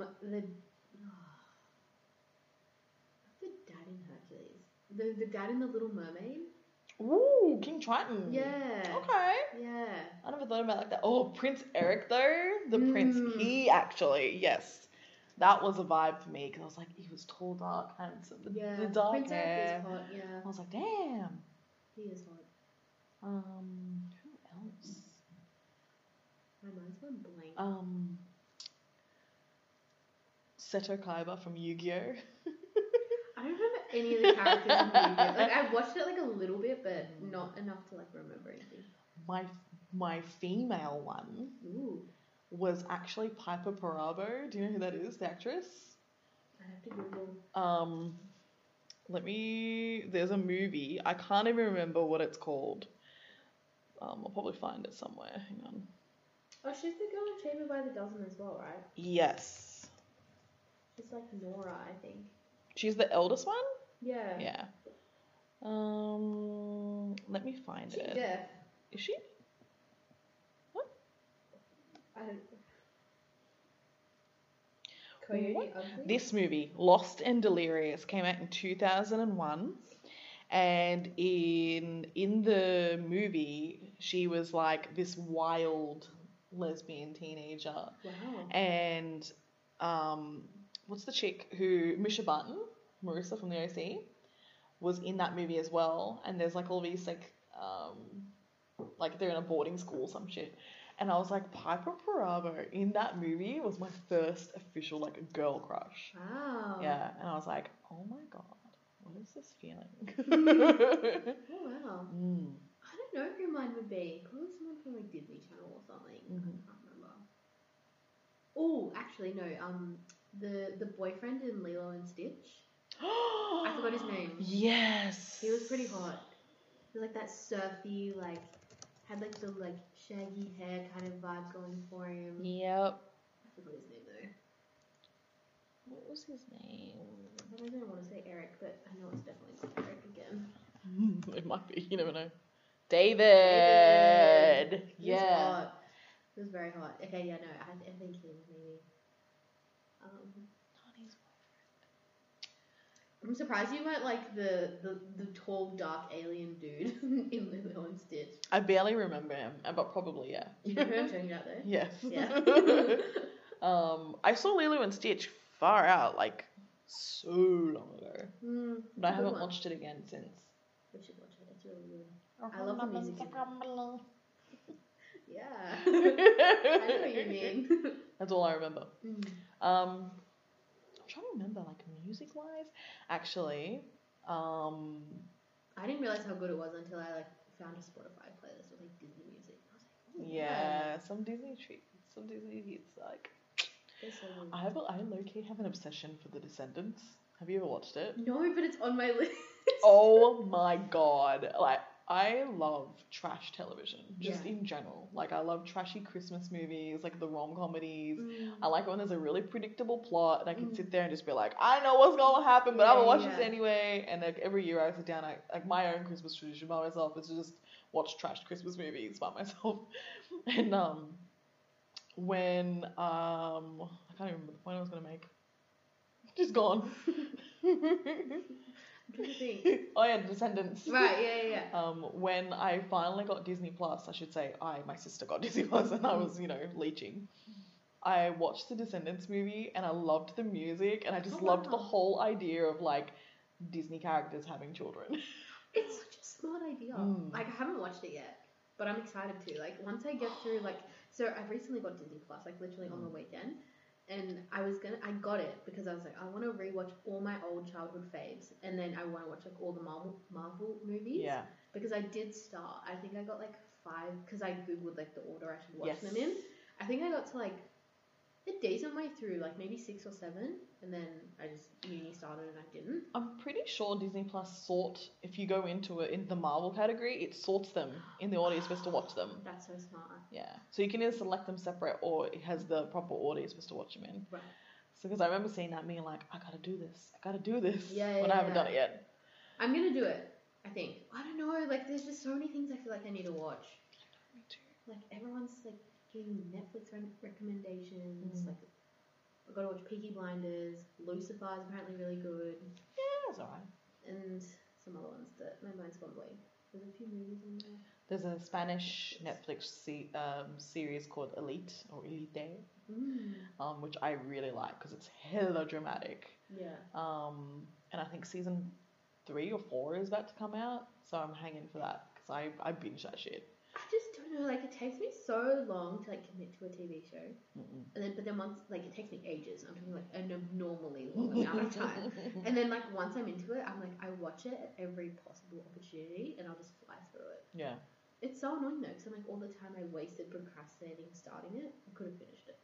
The dad in Hercules. The dad in The Little Mermaid. Ooh, King Triton. Yeah. Okay. Yeah. I never thought about it like that. Oh, Prince Eric though. The prince. He actually, yes. That was a vibe for me because I was like, he was tall, dark, handsome. The dark Prince hair. Eric is hot, yeah. I was like, damn. He is hot. Who else? My mind's gone blank. Seto Kaiba from Yu-Gi-Oh! I don't remember any of the characters in the movie. Like, I watched it, like, a little bit, but not enough to, like, remember anything. My female one was actually Piper Perabo. Do you know who that is, the actress? I have to Google. There's a movie. I can't even remember what it's called. I'll probably find it somewhere. Hang on. Oh, she's the girl in Chamber by the Dozen as well, right? Yes. She's, like, Nora, I think. She's the eldest one? Yeah. Yeah. Let me find it. Yeah. Is she? What? This movie, Lost and Delirious, came out in 2001, and in the movie she was like this wild lesbian teenager. Wow. And what's the chick who Misha Barton, Marissa from the OC, was in that movie as well. And there's like all these like they're in a boarding school or some shit. And I was like, Piper Perabo in that movie was my first official like girl crush. Wow. Yeah, and I was like, oh my god, what is this feeling? Oh wow. Mm. I don't know who mine would be. Probably someone from like Disney Channel or something. Mm-hmm. I can't remember. Oh, actually no. The boyfriend in Lilo and Stitch. I forgot his name. Yes. He was pretty hot. He was like that surfy, like had like the like shaggy hair kind of vibe going for him. Yep. I forgot his name though. What was his name? I don't want to say Eric, but I know it's definitely not Eric again. It might be. You never know. David. Yeah. He was very hot. Okay, yeah, no, I think he was maybe. Not his boyfriend. I'm surprised you weren't like the tall, dark alien dude in Lilo and Stitch. I barely remember him, but probably, yeah. You remember him showing it out though? Yes. Yeah. I saw Lilo and Stitch far out, like, so long ago. But I haven't watched it again since. We should watch it. It's really good. I love the music. Yeah. I know what you mean. That's all I remember. I'm trying to remember, like, music-wise. Actually, I didn't realise how good it was until I, like, found a Spotify playlist with, like, Disney music. I was like, oh, yeah, some Disney treats. Some Disney hits, like... So I low-key have an obsession for The Descendants. Have you ever watched it? No, but it's on my list. Oh my god. Like, I love trash television, just in general. Like, I love trashy Christmas movies, like the rom-comedies. I like it when there's a really predictable plot and I can sit there and just be like, I know what's going to happen, but I'm going to watch this anyway. And like every year I sit down, like my own Christmas tradition by myself is to just watch trash Christmas movies by myself. And when, I can't even remember the point I was going to make. Just gone. Oh yeah, Descendants. Right, yeah. When I finally got Disney Plus, I should say my sister got Disney Plus and I was, leeching. I watched the Descendants movie and I loved the music and I just loved the whole idea of like Disney characters having children. It's such a smart idea. Like, I haven't watched it yet, but I'm excited to. Like, once I get through, like, so I've recently got Disney Plus, like literally on the weekend. And I got it because I was like, I want to rewatch all my old childhood faves, and then I want to watch like all the Marvel movies. Yeah. Because I did start. I think I got like 5 because I googled like the order I should watch them in. I think I got to like a decent way through, like maybe 6 or 7, and then I just uni started and I didn't. I'm pretty sure Disney Plus if you go into it in the Marvel category, it sorts them in the order you're supposed to watch them. That's so smart. Yeah, so you can either select them separate or it has the proper order you're supposed to watch them in. Right. So because I remember seeing that, being like, I gotta do this. But I haven't done it yet. I'm gonna do it. I think. I don't know. Like, there's just so many things I feel like I need to watch. Me too. Like, everyone's like. Netflix recommendations, like I gotta watch Peaky Blinders, Lucifer's apparently really good. Yeah, it's alright. And some other ones that my mind's gone away. There's a few movies in there. There's a Spanish Netflix series called Elite or Elite, which I really like because it's hella dramatic. Yeah. And I think season 3 or 4 is about to come out, so I'm hanging for that because I binge that shit. I just don't know, like, it takes me so long to, like, commit to a TV show. But then once, like, it takes me ages. I'm talking, like, an abnormally long amount of time. And then, like, once I'm into it, I'm like, I watch it at every possible opportunity and I'll just fly through it. Yeah. It's so annoying, though, because I'm like, all the time I wasted procrastinating starting it, I could have finished it.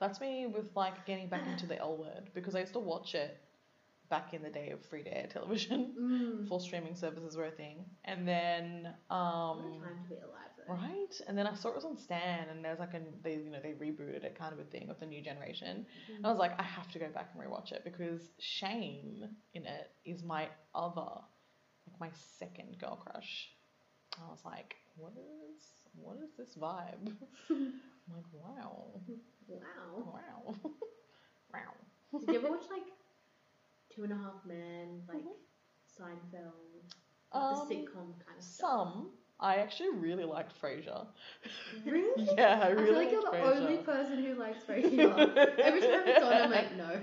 That's me with, like, getting back into The L Word, because I used to watch it back in the day of free-to-air television before streaming services were a thing. And then... what a time to be alive, though. Right? And then I saw it was on Stan, and there's like they rebooted it kind of a thing with the new generation. And I was like, I have to go back and rewatch it because Shane in it is my second girl crush. And I was like, what is this vibe? I'm like, wow. Wow. Did you ever watch, like, Two and a Half Men, like, Seinfeld, the sitcom kind of stuff? Some. I actually really liked Frasier. Really? Yeah, I really liked Frasier. I feel like you're the only person who likes Frasier. Every time it's on, I'm like, no.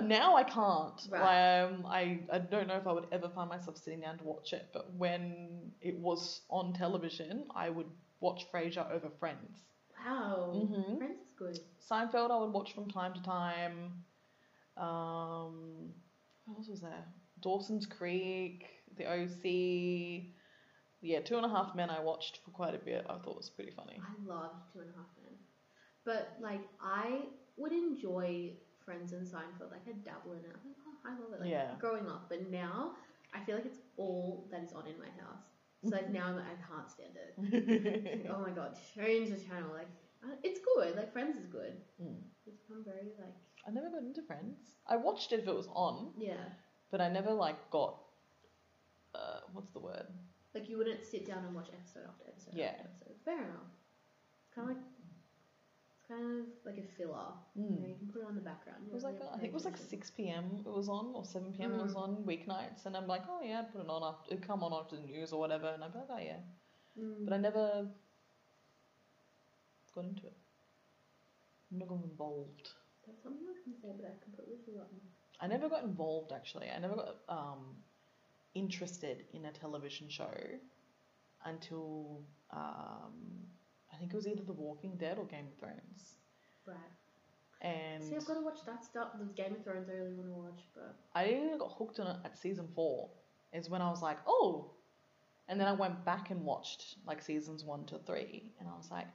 Now I can't. Right. I don't know if I would ever find myself sitting down to watch it, but when it was on television, I would watch Frasier over Friends. Wow. Mm-hmm. Friends is good. Seinfeld I would watch from time to time. What else was there? Dawson's Creek, The OC. Yeah, Two and a Half Men I watched for quite a bit. I thought it was pretty funny. I loved Two and a Half Men. But, like, I would enjoy Friends and Seinfeld. Like, I'd dabble in it. I'm like, oh, I love it. Like, growing up. But now, I feel like it's all that is on in my house. So, like, now I can't stand it. Like, oh, my God, change the channel. Like, it's good. Like, Friends is good. Mm. It's become very, like... I never got into Friends. I watched it if it was on. Yeah. But I never, like, got... what's the word? Like, you wouldn't sit down and watch episode after episode after episode. Fair enough. It's kind of like a filler. Mm. You know, you can put it on the background. It was like I think it was like 6 p.m. it was on, or 7 p.m. it was on weeknights, and I'm like, oh yeah, I'd put it on after it'd come on after the news or whatever, and I'd be like, oh yeah. Mm. But I never got into it. I'm not involved. That's something I can say, but I completely forgotten. I never got involved actually. I never got interested in a television show until I think it was either The Walking Dead or Game of Thrones. Right. And see, I've got to watch that stuff. The Game of Thrones I really want to watch, but I got hooked on it at season 4 is when I was like, oh, and then I went back and watched like seasons 1 to 3 and I was like,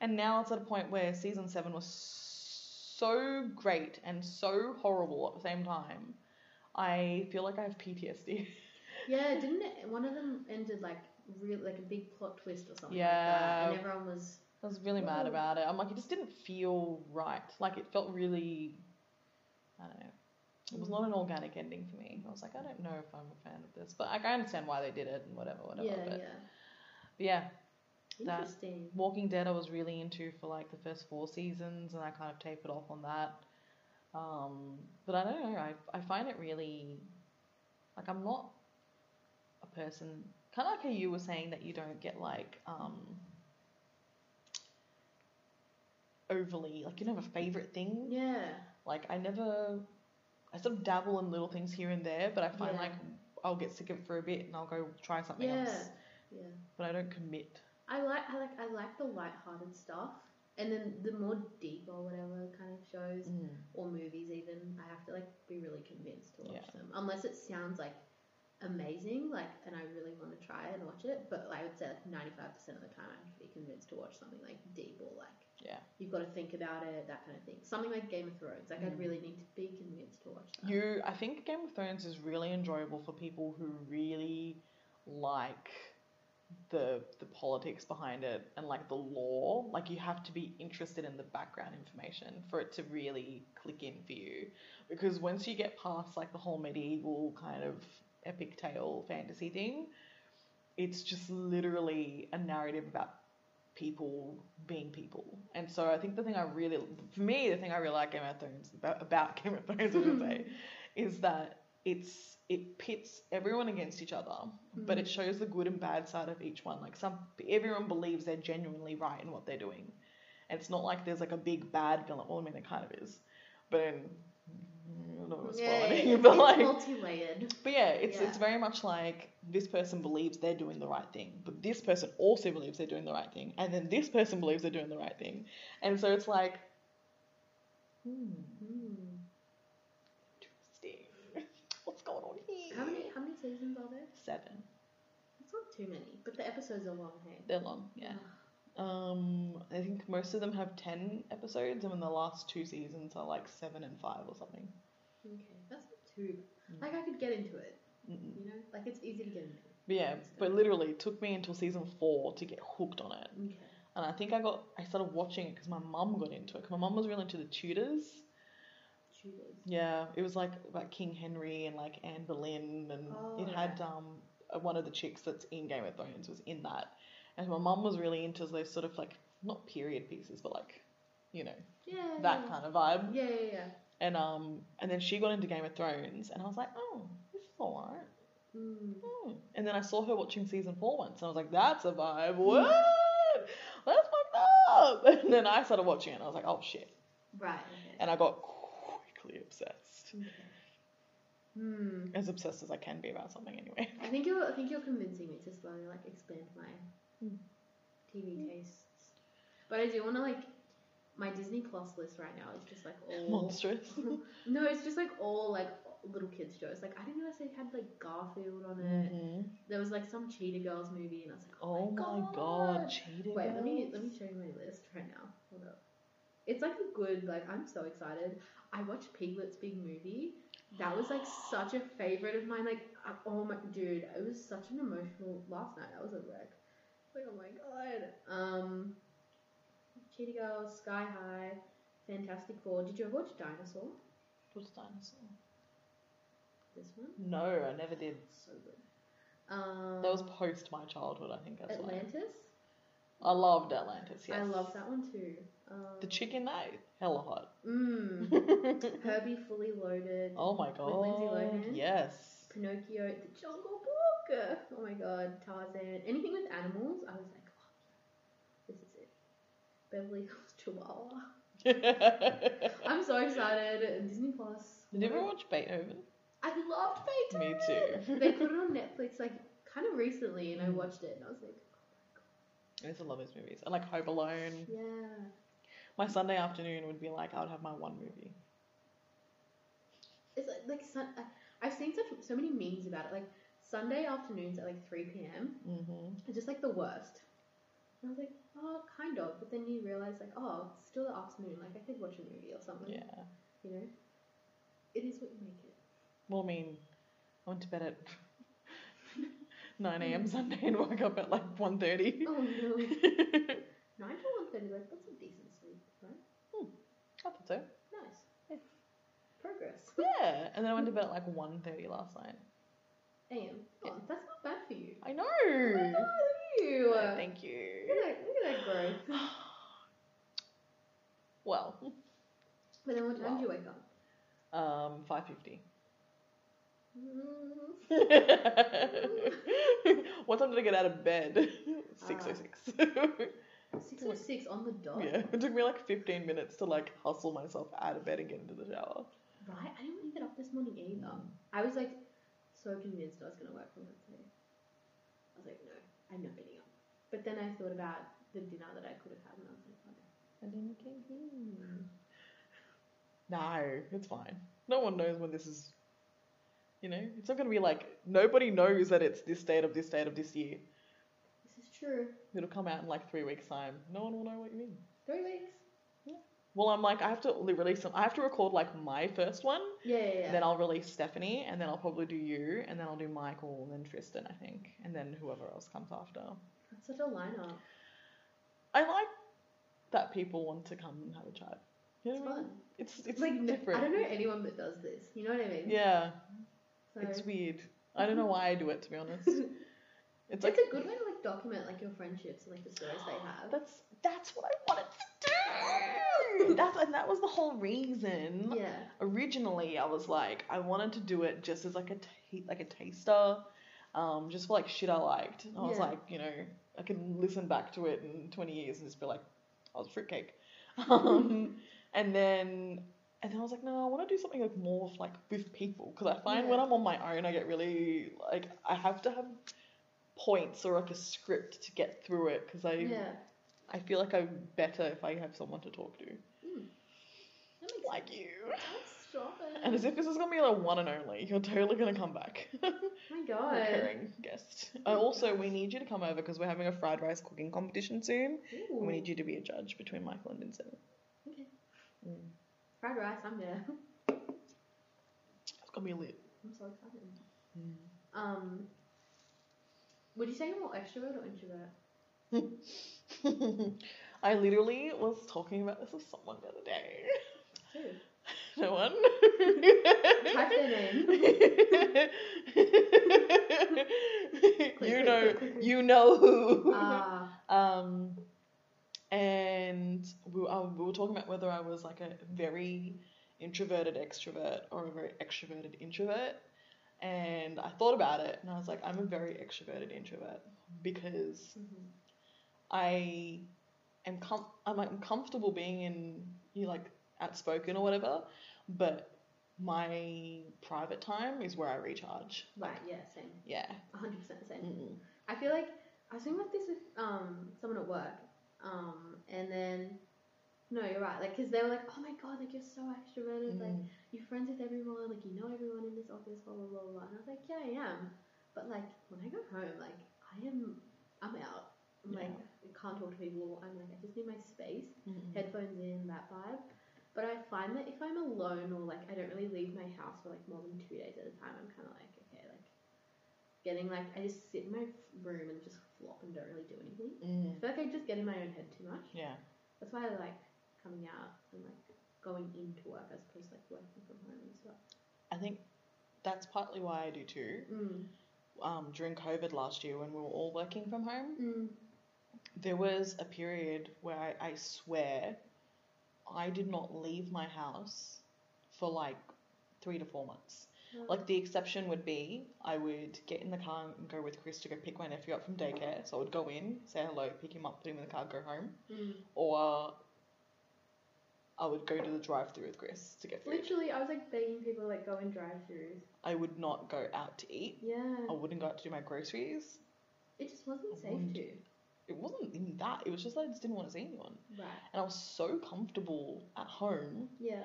and now it's at a point where season 7 was so great and so horrible at the same time. I feel like I have PTSD. Yeah, didn't it? One of them ended like real, like a big plot twist or something like that. And everyone was... I was really mad about it. I'm like, it just didn't feel right. Like, it felt really... I don't know. It was not an organic ending for me. I was like, I don't know if I'm a fan of this. But like, I understand why they did it and whatever. But interesting. That Walking Dead I was really into for like the first 4 seasons and I kind of tapered off on that. But I don't know, I find it really, like, I'm not a person, kind of like how you were saying that you don't get, like, overly, like, you don't have a favourite thing. Yeah. Like, I sort of dabble in little things here and there, but I find, like, I'll get sick of it for a bit and I'll go try something else. Yeah. But I don't commit. I like the lighthearted stuff. And then the more deep or whatever kind of shows or movies even, I have to, like, be really convinced to watch them. Unless it sounds, like, amazing, like, and I really want to try and watch it. But I would say, like, 95% of the time I have to be convinced to watch something, like, deep or, like, you've got to think about it, that kind of thing. Something like Game of Thrones. Like, I'd really need to be convinced to watch that. I think Game of Thrones is really enjoyable for people who really like... the politics behind it and like the law, like you have to be interested in the background information for it to really click in for you, because once you get past like the whole medieval kind of epic tale fantasy thing, it's just literally a narrative about people being people. And so I think the thing I really like about Game of Thrones I should say is that it pits everyone against each other, but it shows the good and bad side of each one. Like everyone believes they're genuinely right in what they're doing. And it's not like there's like a big bad villain. Well, I mean, there kind of is, but I don't know what's spoiling. But it's like multi-layered. But yeah, it's very much like this person believes they're doing the right thing, but this person also believes they're doing the right thing, and then this person believes they're doing the right thing, and so it's like. How many seasons are there? 7. That's not too many, but the episodes are long, hey? They're long, yeah. I think most of them have 10 episodes, and then the last 2 seasons are like 7 and 5 or something. Okay, that's not too... Like, I could get into it, you know? Like, it's easy to get into. But yeah, but literally, it took me until season 4 to get hooked on it. Okay. And I think I started watching it because my mum got into it. Cause my mum was really into the Tudors. Yeah, it was like about King Henry and like Anne Boleyn, and it had one of the chicks that's in Game of Thrones was in that, and my mum was really into those sort of like not period pieces, but like, you know, that kind of vibe. Yeah. And then she got into Game of Thrones, and I was like, oh, this is alright. And then I saw her watching season 4 once, and I was like, that's a vibe. What? That's fucked up. And then I started watching it, and I was like, oh shit. Right. Okay. And I got quickly obsessed. Okay. As obsessed as I can be about something, anyway. I think you're convincing me to slowly like expand my TV tastes. But I do want to like, my Disney Plus list right now is just like all monstrous. No, it's just like all like little kids shows. Like I didn't realize they had like Garfield on it. There was like some Cheetah Girls movie, and I was like, oh my god, Cheetah Girls. Wait, let me show you my list right now. Hold up. It's like a good, like, I'm so excited. I watched Piglet's Big Movie. That was like such a favorite of mine. Like, oh my, dude, it was such an emotional last night. I was at work. Like, oh my god. Cheetah Girls, Sky High, Fantastic Four. Did you ever watch Dinosaur? What's Dinosaur? This one? No, I never did. So good. That was post my childhood, I think. Atlantis? Like, I loved Atlantis, yes. I loved that one too. The chick in that, hella hot. Herbie Fully Loaded. Oh my god. With Lindsay Lohan. Yes. Pinocchio, The Jungle Book. Oh my god, Tarzan. Anything with animals, I was like, oh, this is it. Beverly Hills Chihuahua. I'm so excited. Disney Plus. Did you ever watch Beethoven? I loved Beethoven. Me too. They put it on Netflix like kind of recently, and I watched it, and I was like, oh my god. I used to love those movies. I like Home Alone. Yeah. My Sunday afternoon would be like, I would have my one movie. It's like I've seen so many memes about it. Like, Sunday afternoons at like 3 p.m. It's just like the worst. And I was like, oh, kind of. But then you realise, like, oh, it's still the afternoon. Like, I could watch a movie or something. Yeah. You know? It is what you make it. Well, I mean, I went to bed at 9 a.m. Sunday and woke up at like 1:30. Oh, no. 9 to 1:30, like, that's a decent. I thought so. Nice. Yeah. Progress. Yeah. And then I went to bed at like 1:30 last night. AM. Oh, yeah. That's not bad for you. I know. Oh my god, look at you. No, thank you. Look at that growth. Well. But then what time do you wake up? 5:50. What time did I get out of bed? 6:06. 6:06 on the dot. Yeah, it took me like 15 minutes to like hustle myself out of bed and get into the shower. Right? I didn't want to get up this morning either. I was like so convinced I was going to work from home today. I was like, no, I'm not getting up. But then I thought about the dinner that I could have had, and I was like, oh, and then you came home. No, it's fine. No one knows when this is, you know, it's not going to be like, nobody knows that it's this date of this date of this year. True. It'll come out in like 3 weeks' time. No one will know what you mean. 3 weeks? Yeah. Well, I'm like, I have to release them. I have to record like my first one. Yeah. Then I'll release Stephanie, and then I'll probably do you, and then I'll do Michael, and then Tristan, I think, and then whoever else comes after. That's such a lineup. I like that people want to come and have a chat. You know it's what fun. I mean? It's like different. I don't know anyone that does this. You know what I mean? Yeah. So. It's weird. I don't know why I do it, to be honest. It's like a good way to like document like your friendships and like the stories they have. That's what I wanted to do. That was the whole reason. Yeah. Originally, I was like, I wanted to do it just as like a taster, just for like shit I liked. And I was like, you know, I can listen back to it in 20 years and just be like, I was fruitcake. And then I was like, no, I want to do something like more like with people, because I find when I'm on my own, I get really like, I have to have points or like a script to get through it, because I feel like I'm better if I have someone to talk to. That makes like sense. You. Stop it. And as if this is gonna be like one and only, you're totally gonna come back. Oh my god. Recurring guest. Also, we need you to come over because we're having a fried rice cooking competition soon. Ooh. And we need you to be a judge between Michael and Vincent. Okay. Fried rice, I'm there. It's gonna be lit. I'm so excited. Would you say you're more extrovert or introvert? I literally was talking about this with someone the other day. Who? No one. Type their name. You know who. And we were talking about whether I was like a very introverted extrovert or a very extroverted introvert. And I thought about it and I was like, I'm a very extroverted introvert because I'm comfortable being in, you know, like outspoken or whatever, but my private time is where I recharge. Right, like, yeah, same. Yeah. 100% same. Mm-hmm. I feel like I was thinking about this with someone at work, and then, no, you're right, like, because they were like, oh my god, like, you're so extroverted, like, you're friends with everyone, like, you know everyone in this office, blah, blah, blah, blah, and I was like, yeah, I am, but, like, when I go home, like, I'm out, I'm, like, I can't talk to people, I'm, like, I just need my space, headphones in, that vibe, but I find that if I'm alone or, like, I don't really leave my house for, like, more than 2 days at a time, I'm kind of like, okay, like, getting, like, I just sit in my room and just flop and don't really do anything. I feel like I just get in my own head too much. Yeah. That's why I like coming out and, like, going into work as opposed to, like, working from home and stuff. I think that's partly why I do too. During COVID last year when we were all working from home, there was a period where I swear I did not leave my house for, like, 3 to 4 months. Like, the exception would be I would get in the car and go with Chris to go pick my nephew up from daycare. So I would go in, say hello, pick him up, put him in the car, go home. Or I would go to the drive-thru with Chris to get food. Literally, I was, like, begging people, like, go in drive-thrus. I would not go out to eat. Yeah. I wouldn't go out to do my groceries. It just wasn't safe to. It wasn't even that. It was just, like, I just didn't want to see anyone. Right. And I was so comfortable at home. Yeah.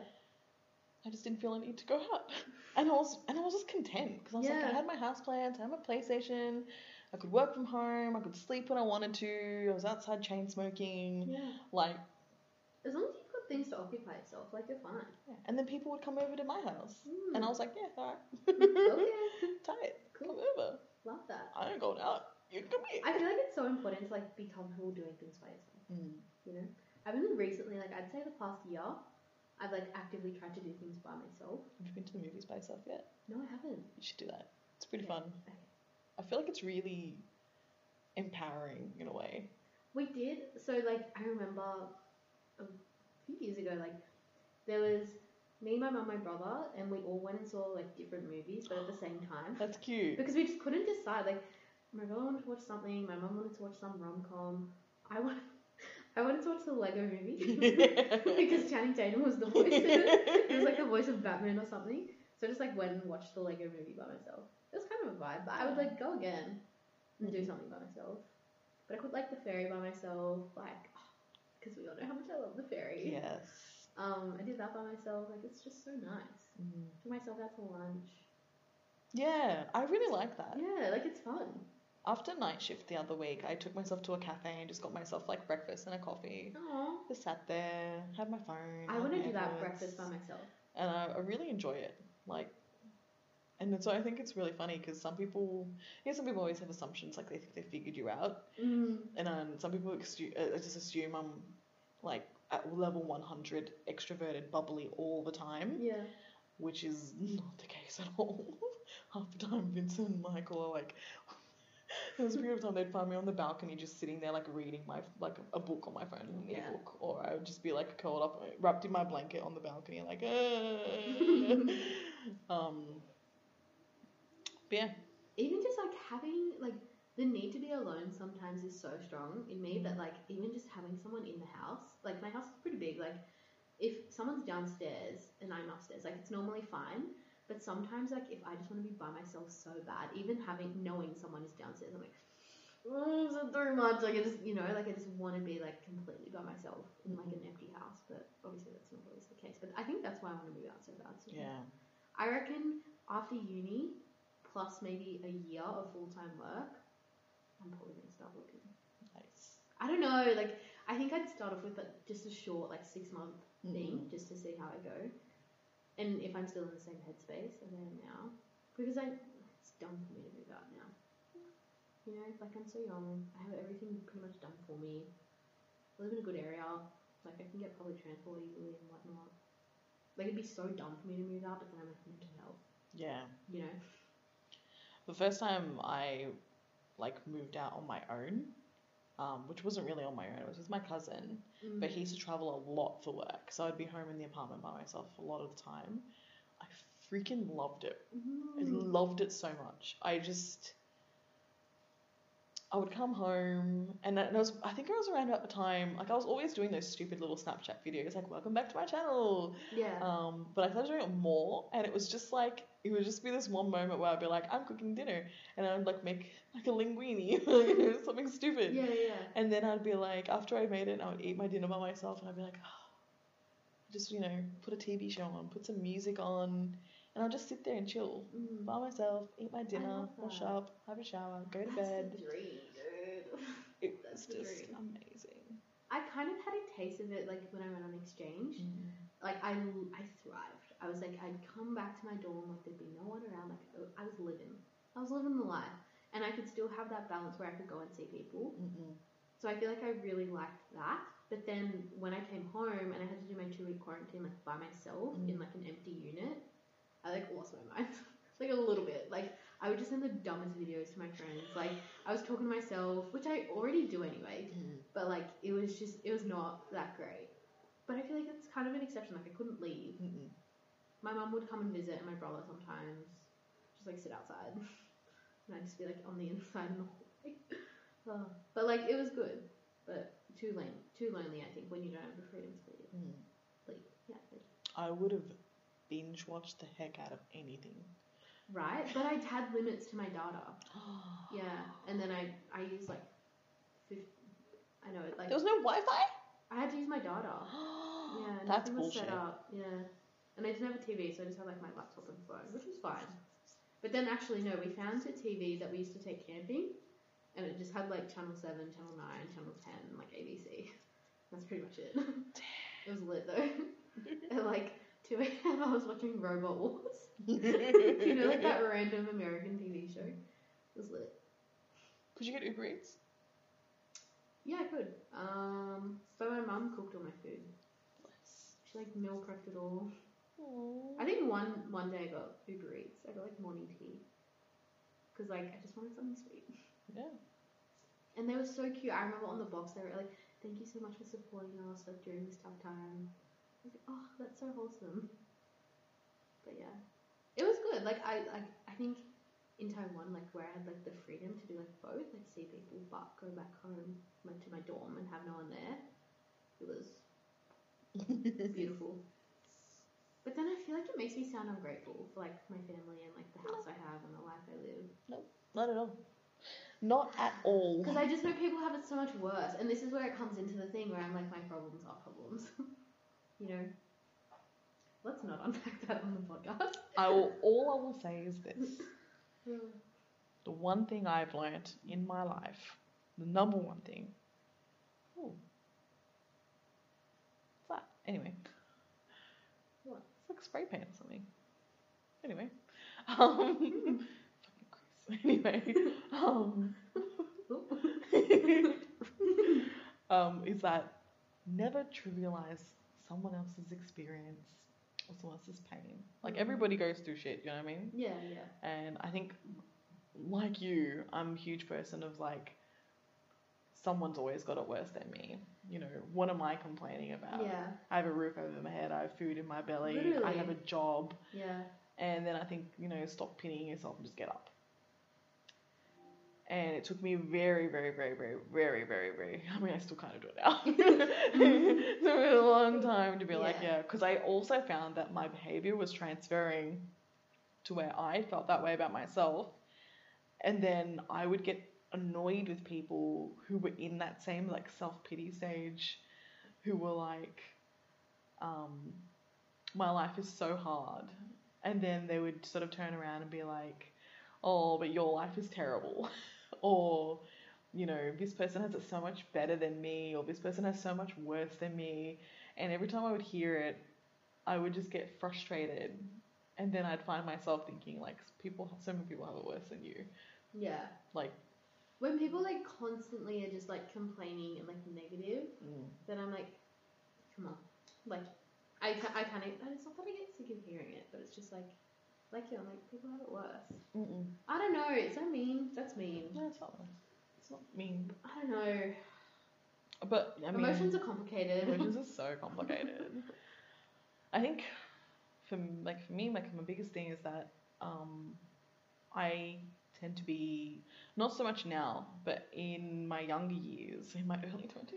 I just didn't feel a need to go out. And I was just content because I was like, I had my house plans, I had my PlayStation, I could work from home, I could sleep when I wanted to, I was outside chain smoking. Yeah. Like, as long as you've got things to occupy yourself, like, you're fine. Yeah. And then people would come over to my house. And I was like, yeah, all right. Okay. Tight. Cool. Come over. Love that. I ain't going out. You come here. I feel like it's so important to, like, be comfortable doing things by yourself. You know? I've been recently, like, I'd say the past year, I've, like, actively tried to do things by myself. Have you been to the movies by yourself yet? No, I haven't. You should do that. It's pretty fun. Okay. I feel like it's really empowering in a way. We did. So, like, I remember a few years ago, like, there was me, my mum, my brother, and we all went and saw, like, different movies, but at the same time. That's cute. Because we just couldn't decide. Like, my brother wanted to watch something. My mum wanted to watch some rom-com. I wanted to watch the Lego movie because Channing Tatum was the voice. It was like the voice of Batman or something. So I just like went and watched the Lego movie by myself. It was kind of a vibe, but I would like go again and do something by myself. But I could like the ferry by myself, like, because we all know how much I love the ferry. Yes. I did that by myself. Like, it's just so nice. Took myself out to lunch. Yeah, I really like that. Yeah, like it's fun. After night shift the other week, I took myself to a cafe and just got myself, like, breakfast and a coffee. Aww. Just sat there, had my phone. I want to do that breakfast by myself. And I really enjoy it. Like, and so I think it's really funny because some people always have assumptions, like, they think they figured you out. And some people just assume I'm, like, at level 100, extroverted, bubbly all the time. Yeah. Which is not the case at all. Half the time, Vincent and Michael are, like... There was a period of time they'd find me on the balcony just sitting there, like, reading my, like, a book on my phone, an e-book, or I would just be, like, curled up, wrapped in my blanket on the balcony, like, but yeah. Even just, like, having, like, the need to be alone sometimes is so strong in me that, like, even just having someone in the house, like, my house is pretty big, like, if someone's downstairs and I'm upstairs, like, it's normally fine. But sometimes, like, if I just want to be by myself so bad, even knowing someone is downstairs, I'm like, oh, it's too much. Like, I just, you know, like, I just want to be, like, completely by myself in, like, an empty house. But obviously that's not always the case. But I think that's why I want to move out so bad. So yeah. I reckon after uni, plus maybe a year of full-time work, I'm probably going to start looking. Nice. I don't know. Like, I think I'd start off with, like, just a short, like, 6-month thing just to see how I go. And if I'm still in the same headspace as I am now, because it's dumb for me to move out now. You know, like I'm so young, I have everything pretty much done for me. I live in a good area, like I can get public transport easily and whatnot. Like it'd be so dumb for me to move out, but then I'm like mental health. Yeah. You know. The first time I like moved out on my own, which wasn't really on my own. It was with my cousin, but he used to travel a lot for work, so I'd be home in the apartment by myself a lot of the time. I freaking loved it. I loved it so much. I would come home, and I think it was around about the time, like, I was always doing those stupid little Snapchat videos, like, welcome back to my channel. Yeah. But I started doing it more, and it was just, like, it would just be this one moment where I'd be like, I'm cooking dinner, and I'd, like, make, like, a linguine, or something stupid. Yeah, yeah. And then I'd be like, after I made it, I would eat my dinner by myself, and I'd be like, oh, just, you know, put a TV show on, put some music on, and I'll just sit there and chill by myself, eat my dinner, wash up, have a shower, go to bed. That's the dream, dude. It was just amazing. I kind of had a taste of it, like, when I went on exchange. Like, I thrived. I was like, I'd come back to my dorm, like, there'd be no one around. Like, I was living. I was living the life. And I could still have that balance where I could go and see people. So I feel like I really liked that. But then when I came home and I had to do my 2-week quarantine, like, by myself in, like, an empty unit, I, like, lost my mind, like, a little bit. Like, I would just send the dumbest videos to my friends. Like, I was talking to myself, which I already do anyway, but, like, it was not that great. But I feel like it's kind of an exception. Like, I couldn't leave. My mum would come and visit, and my brother sometimes just, like, sit outside. And I'd just be, like, on the inside and all, like, oh. But, like, it was good. But too lonely, I think, when you don't have the freedom to leave. Like, yeah. I would have binge watch the heck out of anything, right? But I had limits to my data. Yeah, and then I used like 50, I know it, like, there was no Wi-Fi. I had to use my data. Yeah, that's bullshit. Set up. Yeah, and I didn't have a TV, so I just had like my laptop and phone, which was fine. But then actually no, we found a TV that we used to take camping, and it just had like channel 7, channel 9, channel 10, like ABC. That's pretty much it. It was lit though. And like 2 a.m. I was watching Robot Wars. You know, like that random American TV show. It was lit. Could you get Uber Eats? Yeah, I could. So my mum cooked all my food. She like meal prepped it all. Aww. I think one day I got Uber Eats. I got like morning tea. Because like I just wanted something sweet. Yeah. And they were so cute. I remember on the box they were like, thank you so much for supporting us, like, during this tough time. I was like, oh, that's so wholesome. But yeah, it was good. Like, I think in Taiwan, like, where I had like the freedom to do like both, like see people but go back home, like, to my dorm and have no one there, it was beautiful. But then I feel like it makes me sound ungrateful for like my family and like the house I have and the life I live. Nope, not at all. Not at all. Because I just know people have it so much worse, and this is where it comes into the thing where I'm like, my problems are problems. You know, let's not unpack that on the podcast. All I will say is this. The one thing I've learnt in my life, the number one thing. Oh. What's that? Anyway. What? It's like spray paint or something. Anyway. Fucking Chris. Anyway. Is that never trivialize someone else's experience or someone else's pain. Like, everybody goes through shit, you know what I mean? Yeah, yeah. And I think, like you, I'm a huge person of, like, someone's always got it worse than me. You know, what am I complaining about? Yeah. I have a roof over my head, I have food in my belly, literally. I have a job. Yeah. And then I think, you know, stop pitying yourself and just get up. And it took me very, very, very, very, very, very, very, I mean, I still kind of do it now. It took me a long time to be like, yeah, because I also found that my behavior was transferring to where I felt that way about myself. And then I would get annoyed with people who were in that same, like, self-pity stage, who were like, my life is so hard. And then they would sort of turn around and be like, oh, but your life is terrible. Or, you know, this person has it so much better than me, or this person has so much worse than me. And every time I would hear it, I would just get frustrated. And then I'd find myself thinking, like, so many people have it worse than you. Yeah. Like, when people, like, constantly are just, like, complaining and, like, negative, then I'm like, come on. Like, I kind of, and it's not that I get sick of hearing it, but it's just like, yeah, I'm like, people have it worse. I don't know, it's so mean. That's mean. That's not nice. It's not mean. I don't know. But I mean, emotions are complicated. Emotions are so complicated. I think for me, my biggest thing is that I tend to be, not so much now, but in my younger years, in my early 20s,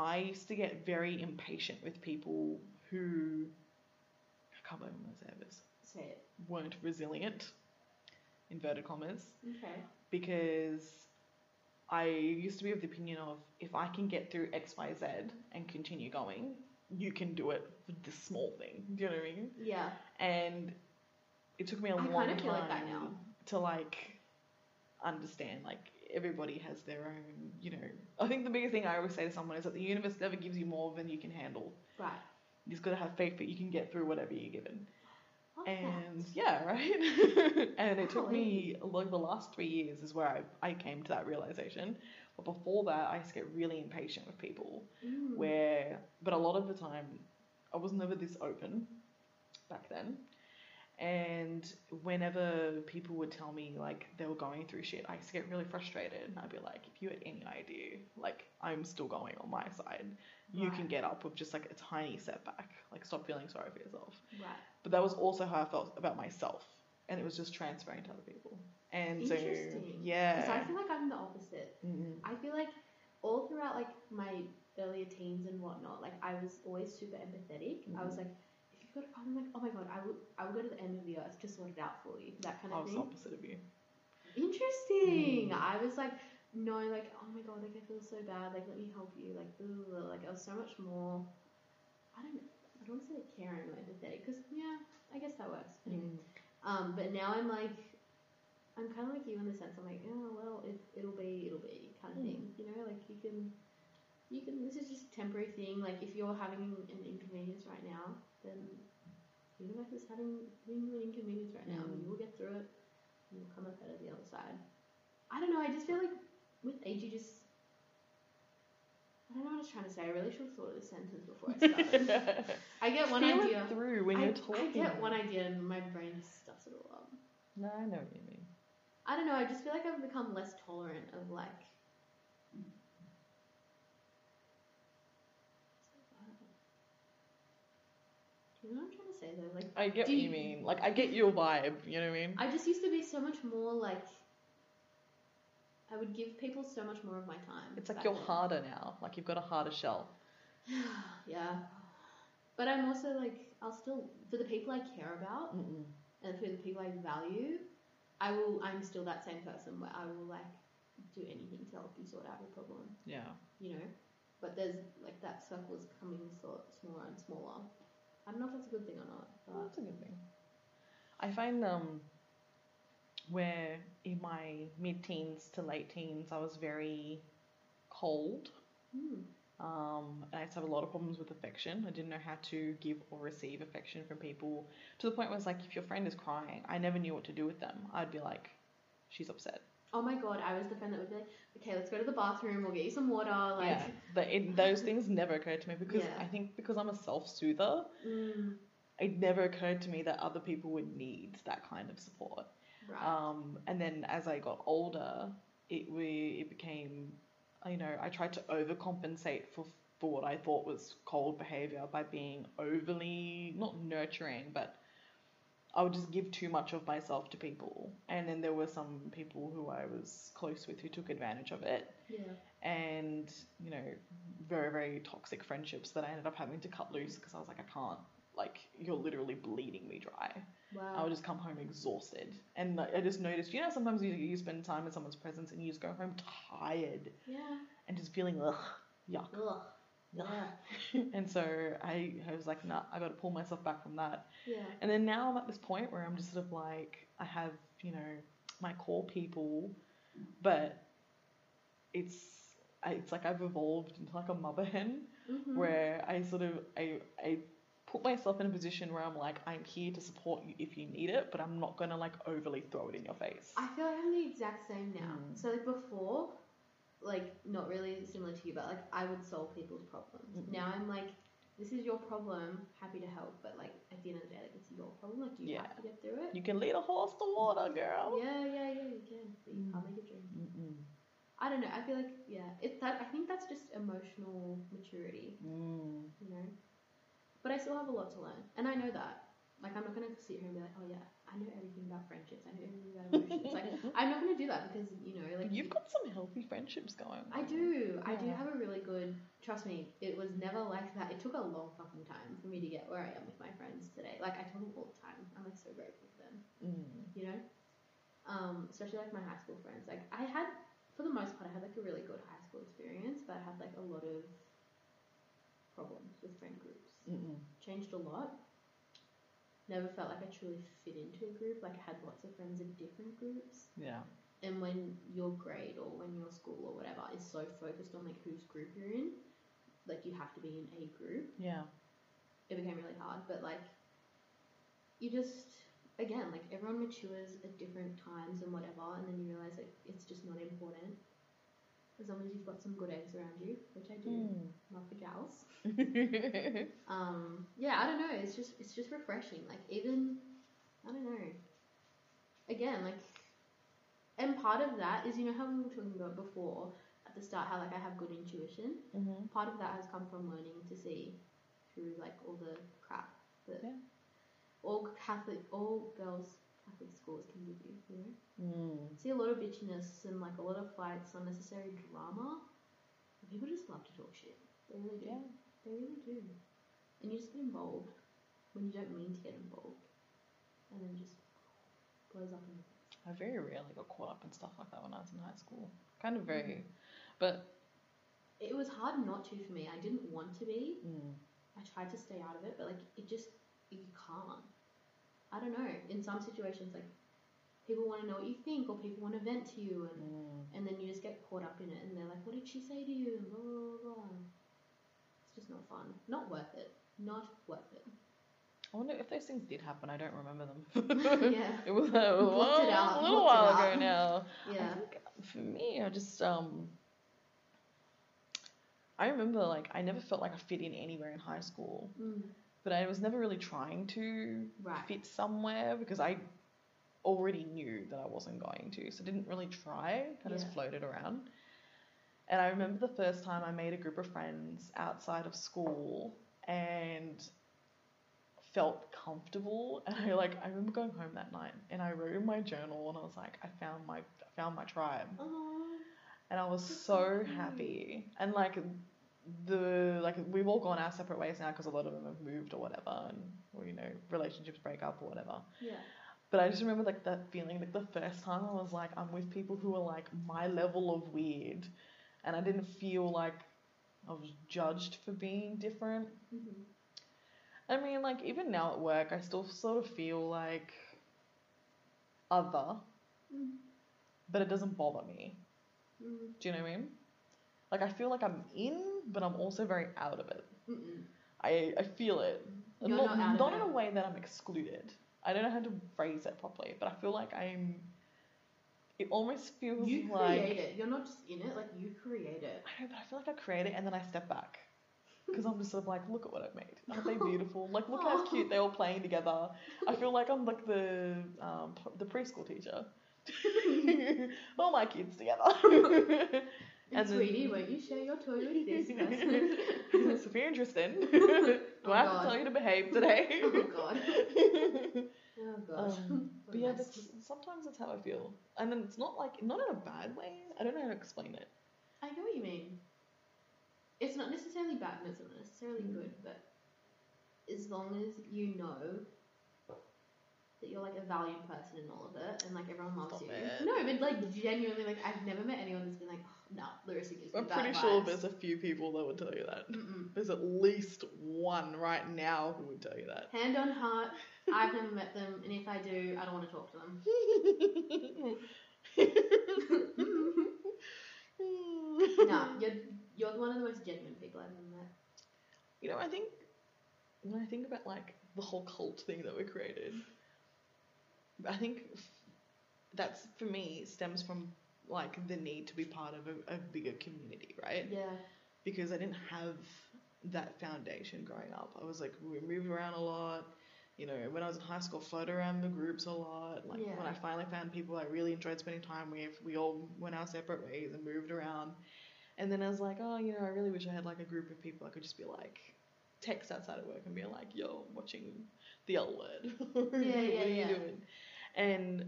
I used to get very impatient with people who, I can't believe I'm going to say this, say it, weren't resilient, inverted commas. Okay. Because I used to be of the opinion of, if I can get through X, Y, Z and continue going, you can do it for this small thing. Do you know what I mean? Yeah. And it took me a long time. I kind of feel like that now. To, understand, everybody has their own, I think the biggest thing I always say to someone is that the universe never gives you more than you can handle. Right. You just got to have faith that you can get through whatever you're given. Yeah, right? And it took me, the last 3 years is where I came to that realization. But before that, I used to get really impatient with people. Mm. But a lot of the time, I was never this open back then. And whenever people would tell me, they were going through shit, I used to get really frustrated. And I'd be like, if you had any idea, I'm still going on my side. Right. You can get up with just, a tiny setback. Stop feeling sorry for yourself. Right. But that was also how I felt about myself. And it was just transferring to other people. And so, yeah. So I feel like I'm the opposite. Mm-hmm. I feel like all throughout, my earlier teens and whatnot, I was always super empathetic. Mm-hmm. I was like, I'm like, oh my god, I would go to the end of the earth to sort it out for you, that kind of thing. I was opposite of you. Interesting. Mm. I was like, no, oh my god, I feel so bad, let me help you, I was so much more, I don't want to say caring or empathetic, because yeah, I guess that works. Mm. But now I'm kind of like you in the sense I'm like, oh well, it'll be kind of thing, you can. This is just a temporary thing. If you're having an inconvenience right now, then the universe is having an inconvenience right now, and you will get through it, and you'll come up out of the other side. I don't know. I just feel like with age, you just, I don't know what I was trying to say. I really should have thought of this sentence before I started. I get one idea through when you're talking. I get one idea, and my brain stuffs it all up. No, I know what you mean. I don't know. I just feel like I've become less tolerant of You know what I'm trying to say though? I get what you mean. I get your vibe, you know what I mean? I just used to be so much more I would give people so much more of my time. It's you're harder now. You've got a harder shell. Yeah. But I'm also I'll still, for the people I care about, mm-mm, and for the people I value, I'm still that same person where I will do anything to help you sort out your problem. Yeah. But there's that circle's coming smaller and smaller. I don't know if that's a good thing or not. But that's a good thing. I find where in my mid-teens to late teens, I was very cold. Mm. And I used to have a lot of problems with affection. I didn't know how to give or receive affection from people, to the point where it's if your friend is crying, I never knew what to do with them. I'd be like, she's upset. Oh my god, I was the friend that would be like, okay, let's go to the bathroom, we'll get you some water. Yeah, but those things never occurred to me because I think because I'm a self-soother, it never occurred to me that other people would need that kind of support. Right. And then as I got older, it became, I tried to overcompensate for what I thought was cold behaviour by being overly, not nurturing, but I would just give too much of myself to people. And then there were some people who I was close with who took advantage of it. Yeah. And, very, very toxic friendships that I ended up having to cut loose because I was like, I can't, you're literally bleeding me dry. Wow. I would just come home exhausted. And I just noticed, sometimes you spend time in someone's presence and you just go home tired. Yeah. And just feeling, ugh, yuck. Ugh. Yeah. And so I was like, nah, I got to pull myself back from that. Yeah. And then now I'm at this point where I'm just sort of I have, my core people, but it's I've evolved into a mother hen, mm-hmm, where I sort of, I put myself in a position where I'm I'm here to support you if you need it, but I'm not going to overly throw it in your face. I feel like I'm the exact same now. Mm. So before, not really similar to you, but I would solve people's problems. Mm-hmm. Now I'm this is your problem, happy to help, but, like, at the end of the day, like, it's your problem, like, you have to get through it. You can lead a horse to water, girl. Yeah, you can, but you can't make it drink. Mm-mm. I don't know, I feel like, it's that. I think that's just emotional maturity, you know? But I still have a lot to learn, and I know that. Like, I'm not going to sit here and be like, oh, yeah, I know everything about friendships. I know everything about emotions. Like, I'm not going to do that because, you know, like... You've got some healthy friendships going. I do. Yeah. I do have a really good... Trust me, it was never like that. It took a long fucking time for me to get where I am with my friends today. Like, I tell them all the time. I'm, like, so grateful for them. Mm. You know? Especially, like, my high school friends. Like, I had... For the most part, I had, like, a really good high school experience, but I had, like, a lot of problems with friend groups. Mm-mm. Changed a lot. Never felt like I truly fit into a group. Like, I had lots of friends in different groups. Yeah. And when your grade or when your school or whatever is so focused on, like, whose group you're in, like, you have to be in a group. Yeah. It became really hard. But, like, you just, again, like, everyone matures at different times and whatever, and then you realise, like, it's just not important. As long as you've got some good eggs around you, which I do, not for gals. I don't know. It's just refreshing. Like, even, I don't know. Again, like, and part of that is, you know how we were talking about before at the start, how, like, I have good intuition. Mm-hmm. Part of that has come from learning to see through, like, all the crap that all Catholic schools can give you, you know? See a lot of bitchiness and, like, a lot of fights, unnecessary drama. And people just love to talk shit. They really do. Yeah. They really do. And you just get involved when you don't mean to get involved. And then just blows up in your face. I very rarely got caught up in stuff like that when I was in high school. Kind of very... But... It was hard not to for me. I didn't want to be. Mm. I tried to stay out of it, but, like, it just... You can't. I don't know, in some situations, like, people want to know what you think or people want to vent to you and then you just get caught up in it and they're like, what did she say to you? Blah, blah, blah. It's just not fun. Not worth it. Not worth it. I wonder if those things did happen. I don't remember them. Yeah. It was a little while ago now. Yeah. I think for me, I just, I remember, like, I never felt like I fit in anywhere in high school. Mm. But I was never really trying to fit somewhere because I already knew that I wasn't going to. So I didn't really try. I just floated around. And I remember the first time I made a group of friends outside of school and felt comfortable. And I remember going home that night and I wrote in my journal and I was like, I found my tribe. Aww. And I was so happy. And, like... we've all gone our separate ways now because a lot of them have moved or whatever, and, or, you know, relationships break up or whatever. Yeah. But I just remember, like, that feeling, like, the first time I was like, I'm with people who are, like, my level of weird, and I didn't feel like I was judged for being different. Mm-hmm. I mean, like, even now at work, I still sort of feel like other, but it doesn't bother me. Mm. Do you know what I mean? Like, I feel like I'm in, but I'm also very out of it. Mm-mm. I feel it. You're not in a way that I'm excluded. I don't know how to phrase it properly, but I feel like I'm... It almost feels like... You create it. You're not just in it. Like, you create it. I know, but I feel like I create it, and then I step back. Because I'm just sort of like, look at what I've made. Aren't they beautiful? Like, look how cute they're all playing together. I feel like I'm, like, the preschool teacher. All my kids together. And sweetie, won't you share your toy with this person? It's very interesting. Do I have to tell you to behave today? Oh god. But yeah, sometimes that's how I feel. And then it's not like, not in a bad way. I don't know how to explain it. I know what you mean. It's not necessarily bad and it's not necessarily good, but as long as you know that you're, like, a valued person in all of it and, like, everyone loves you. No, but, like, genuinely, like, I've never met anyone that's been like, oh, no, Larissa gives me bad vibes. I'm pretty sure there's a few people that would tell you that. Mm-mm. There's at least one right now who would tell you that. Hand on heart, I've never met them, and if I do, I don't want to talk to them. No, you're one of the most genuine people I've ever met. You know, I think, when I think about, like, the whole cult thing that we created... I think that's, for me, stems from, like, the need to be part of a bigger community, right? Yeah. Because I didn't have that foundation growing up. I was like, we moved around a lot. You know, when I was in high school, floated around the groups a lot. Like, yeah. When I finally found people I really enjoyed spending time with, we all went our separate ways and moved around. And then I was like, oh, you know, I really wish I had, like, a group of people I could just be, like, text outside of work and be like, yo, I'm watching The L Word. What are you doing? And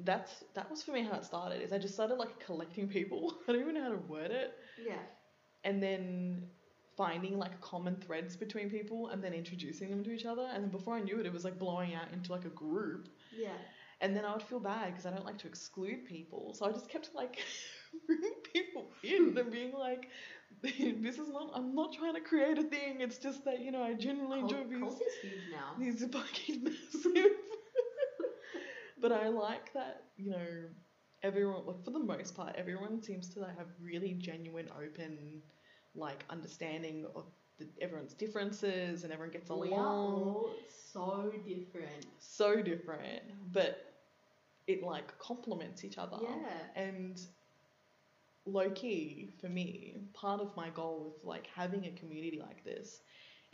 that was for me how it started, is I just started, like, collecting people. I don't even know how to word it. Yeah. And then finding, like, common threads between people and then introducing them to each other. And then before I knew it, it was, like, blowing out into, like, a group. Yeah. And then I would feel bad because I don't like to exclude people. So I just kept, like, bringing people in and being like, this is not, I'm not trying to create a thing. It's just that, you know, I genuinely enjoy these. Culture's huge now. These are fucking massive. But I like that, you know, everyone, well, for the most part, everyone seems to have really genuine, open, like, understanding of everyone's differences, and everyone gets along. We are all so different, but it, like, complements each other. Yeah. And low-key, for me, part of my goal with, like, having a community like this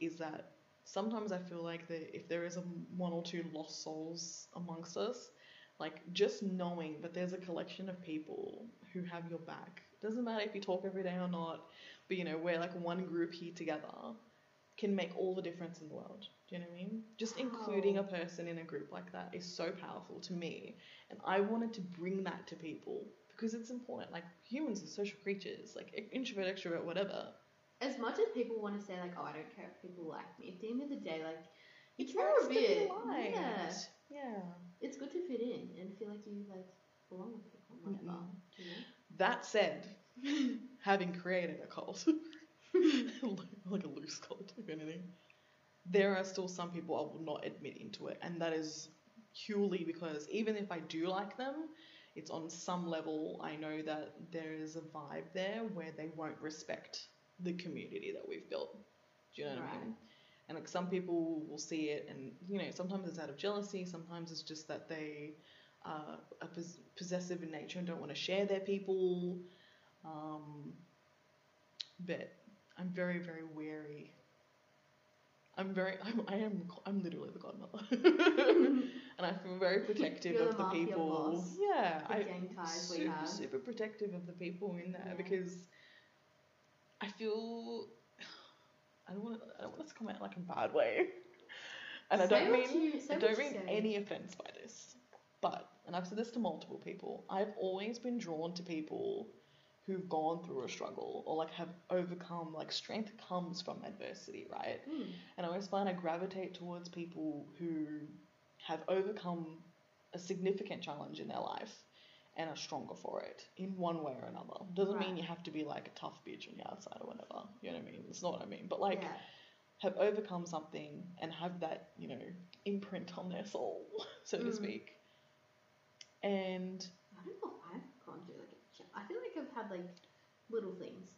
is that sometimes I feel like that if there is a one or two lost souls amongst us, like, just knowing that there's a collection of people who have your back. Doesn't matter if you talk every day or not, but, you know, we're, like, one group here together can make all the difference in the world. Do you know what I mean? Just including a person in a group like that is so powerful to me. And I wanted to bring that to people because it's important. Like, humans are social creatures, like, introvert, extrovert, whatever. As much as people want to say, like, oh, I don't care if people like me, at the end of the day, like, it's nice to be liked. Yeah. It's good to fit in and feel like you, like, belong with people, whatever. Mm-hmm. You know? That said, having created a cult, like a loose cult or anything, there are still some people I will not admit into it, and that is purely because even if I do like them, it's on some level I know that there is a vibe there where they won't respect the community that we've built. Do you know what I mean? And, like, some people will see it and, you know, sometimes it's out of jealousy, sometimes it's just that they are possessive in nature and don't want to share their people. But I'm very, very wary. I'm literally the godmother. And I feel very protective of the people. Yeah. Super protective of the people in there because I feel... I don't want to come out, like, a bad way. And I don't mean any offense by this. But, and I've said this to multiple people, I've always been drawn to people who've gone through a struggle or, like, have overcome, like, strength comes from adversity, right? Mm. And I always find I gravitate towards people who have overcome a significant challenge in their life and are stronger for it in one way or another. Doesn't mean you have to be, like, a tough bitch on the outside or whatever. You know what I mean? It's not what I mean. But, like, have overcome something and have that, you know, imprint on their soul, so to speak. And... I don't know if I've gone through, like, a shit. I feel like I've had, like, little things.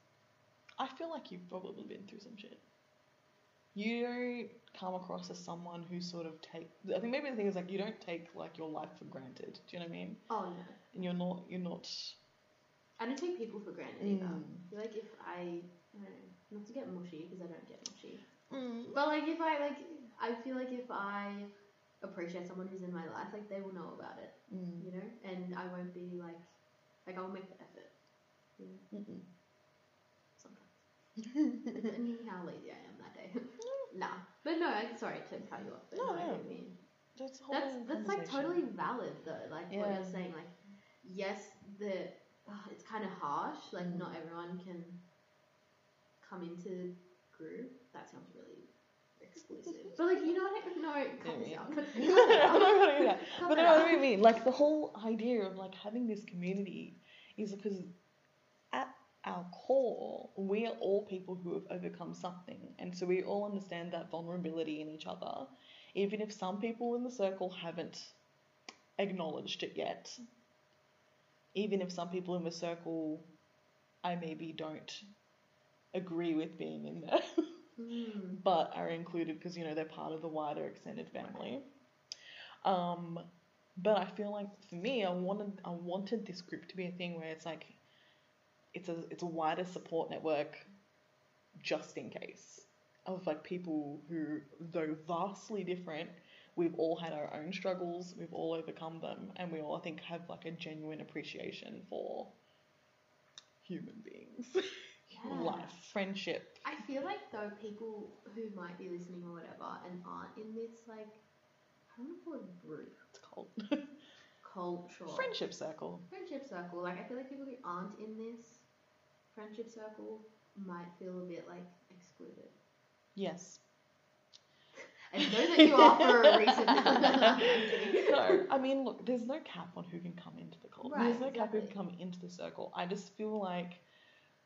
I feel like you've probably been through some shit. You don't come across as someone who sort of I think maybe the thing is, like, you don't take, like, your life for granted. Do you know what I mean? Oh, no. And you're not... I don't take people for granted either. I feel like if I don't know, not to get mushy, because I don't get mushy. Mm. But, like, if I feel like if I appreciate someone who's in my life, like, they will know about it. Mm. You know? And I won't be, like, I'll make the effort. You know? Mm-mm. Depending how lazy I am that day. Nah. But no, I'm sorry to cut you off. No, I don't mean. That's like totally valid though. Like what you're saying, like, yes, it's kind of harsh. Like not everyone can come into the group. That sounds really exclusive. But like, you know what I'm not gonna do that. But no, what do you mean? Like the whole idea of like having this community is because at our core, we are all people who have overcome something, and so we all understand that vulnerability in each other, even if some people in the circle haven't acknowledged it yet, even if some people in the circle I maybe don't agree with being in there but are included because, you know, they're part of the wider extended family. But I feel like for me, I wanted this group to be a thing where it's like it's a wider support network just in case. of like people who, though vastly different, we've all had our own struggles, we've all overcome them, and we all, I think, have like a genuine appreciation for human beings, yeah. Life, friendship. I feel like though people who might be listening or whatever and aren't in this like, I don't know if we're group. It's cult. Cultural. Friendship circle. Friendship circle. Like I feel like people who aren't in this friendship circle might feel a bit like excluded. Yes. I know that you are for a reason. No, I mean, look, there's no cap on who can come into the cult. Right, there's no cap who can come into the circle. I just feel like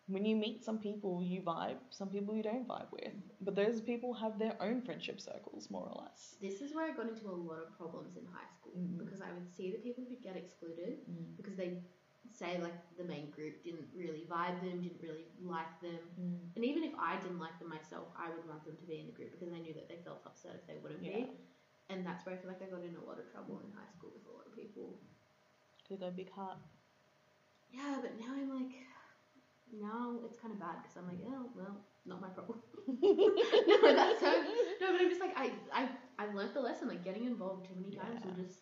when you meet some people, you vibe, some people you don't vibe with. But those people have their own friendship circles, more or less. This is where I got into a lot of problems in high school because I would see the people who get excluded because they say, like, the main group didn't really vibe them, didn't really like them. And even if I didn't like them myself, I would want them to be in the group because I knew that they felt upset if they wouldn't be. And that's where I feel like I got in a lot of trouble in high school with a lot of people. Because they're big heart. Yeah, but now I'm like, now it's kind of bad because I'm like, oh, well, not my problem. No, that's so, no, but I'm just like, I've learnt the lesson, like, getting involved too many times will just...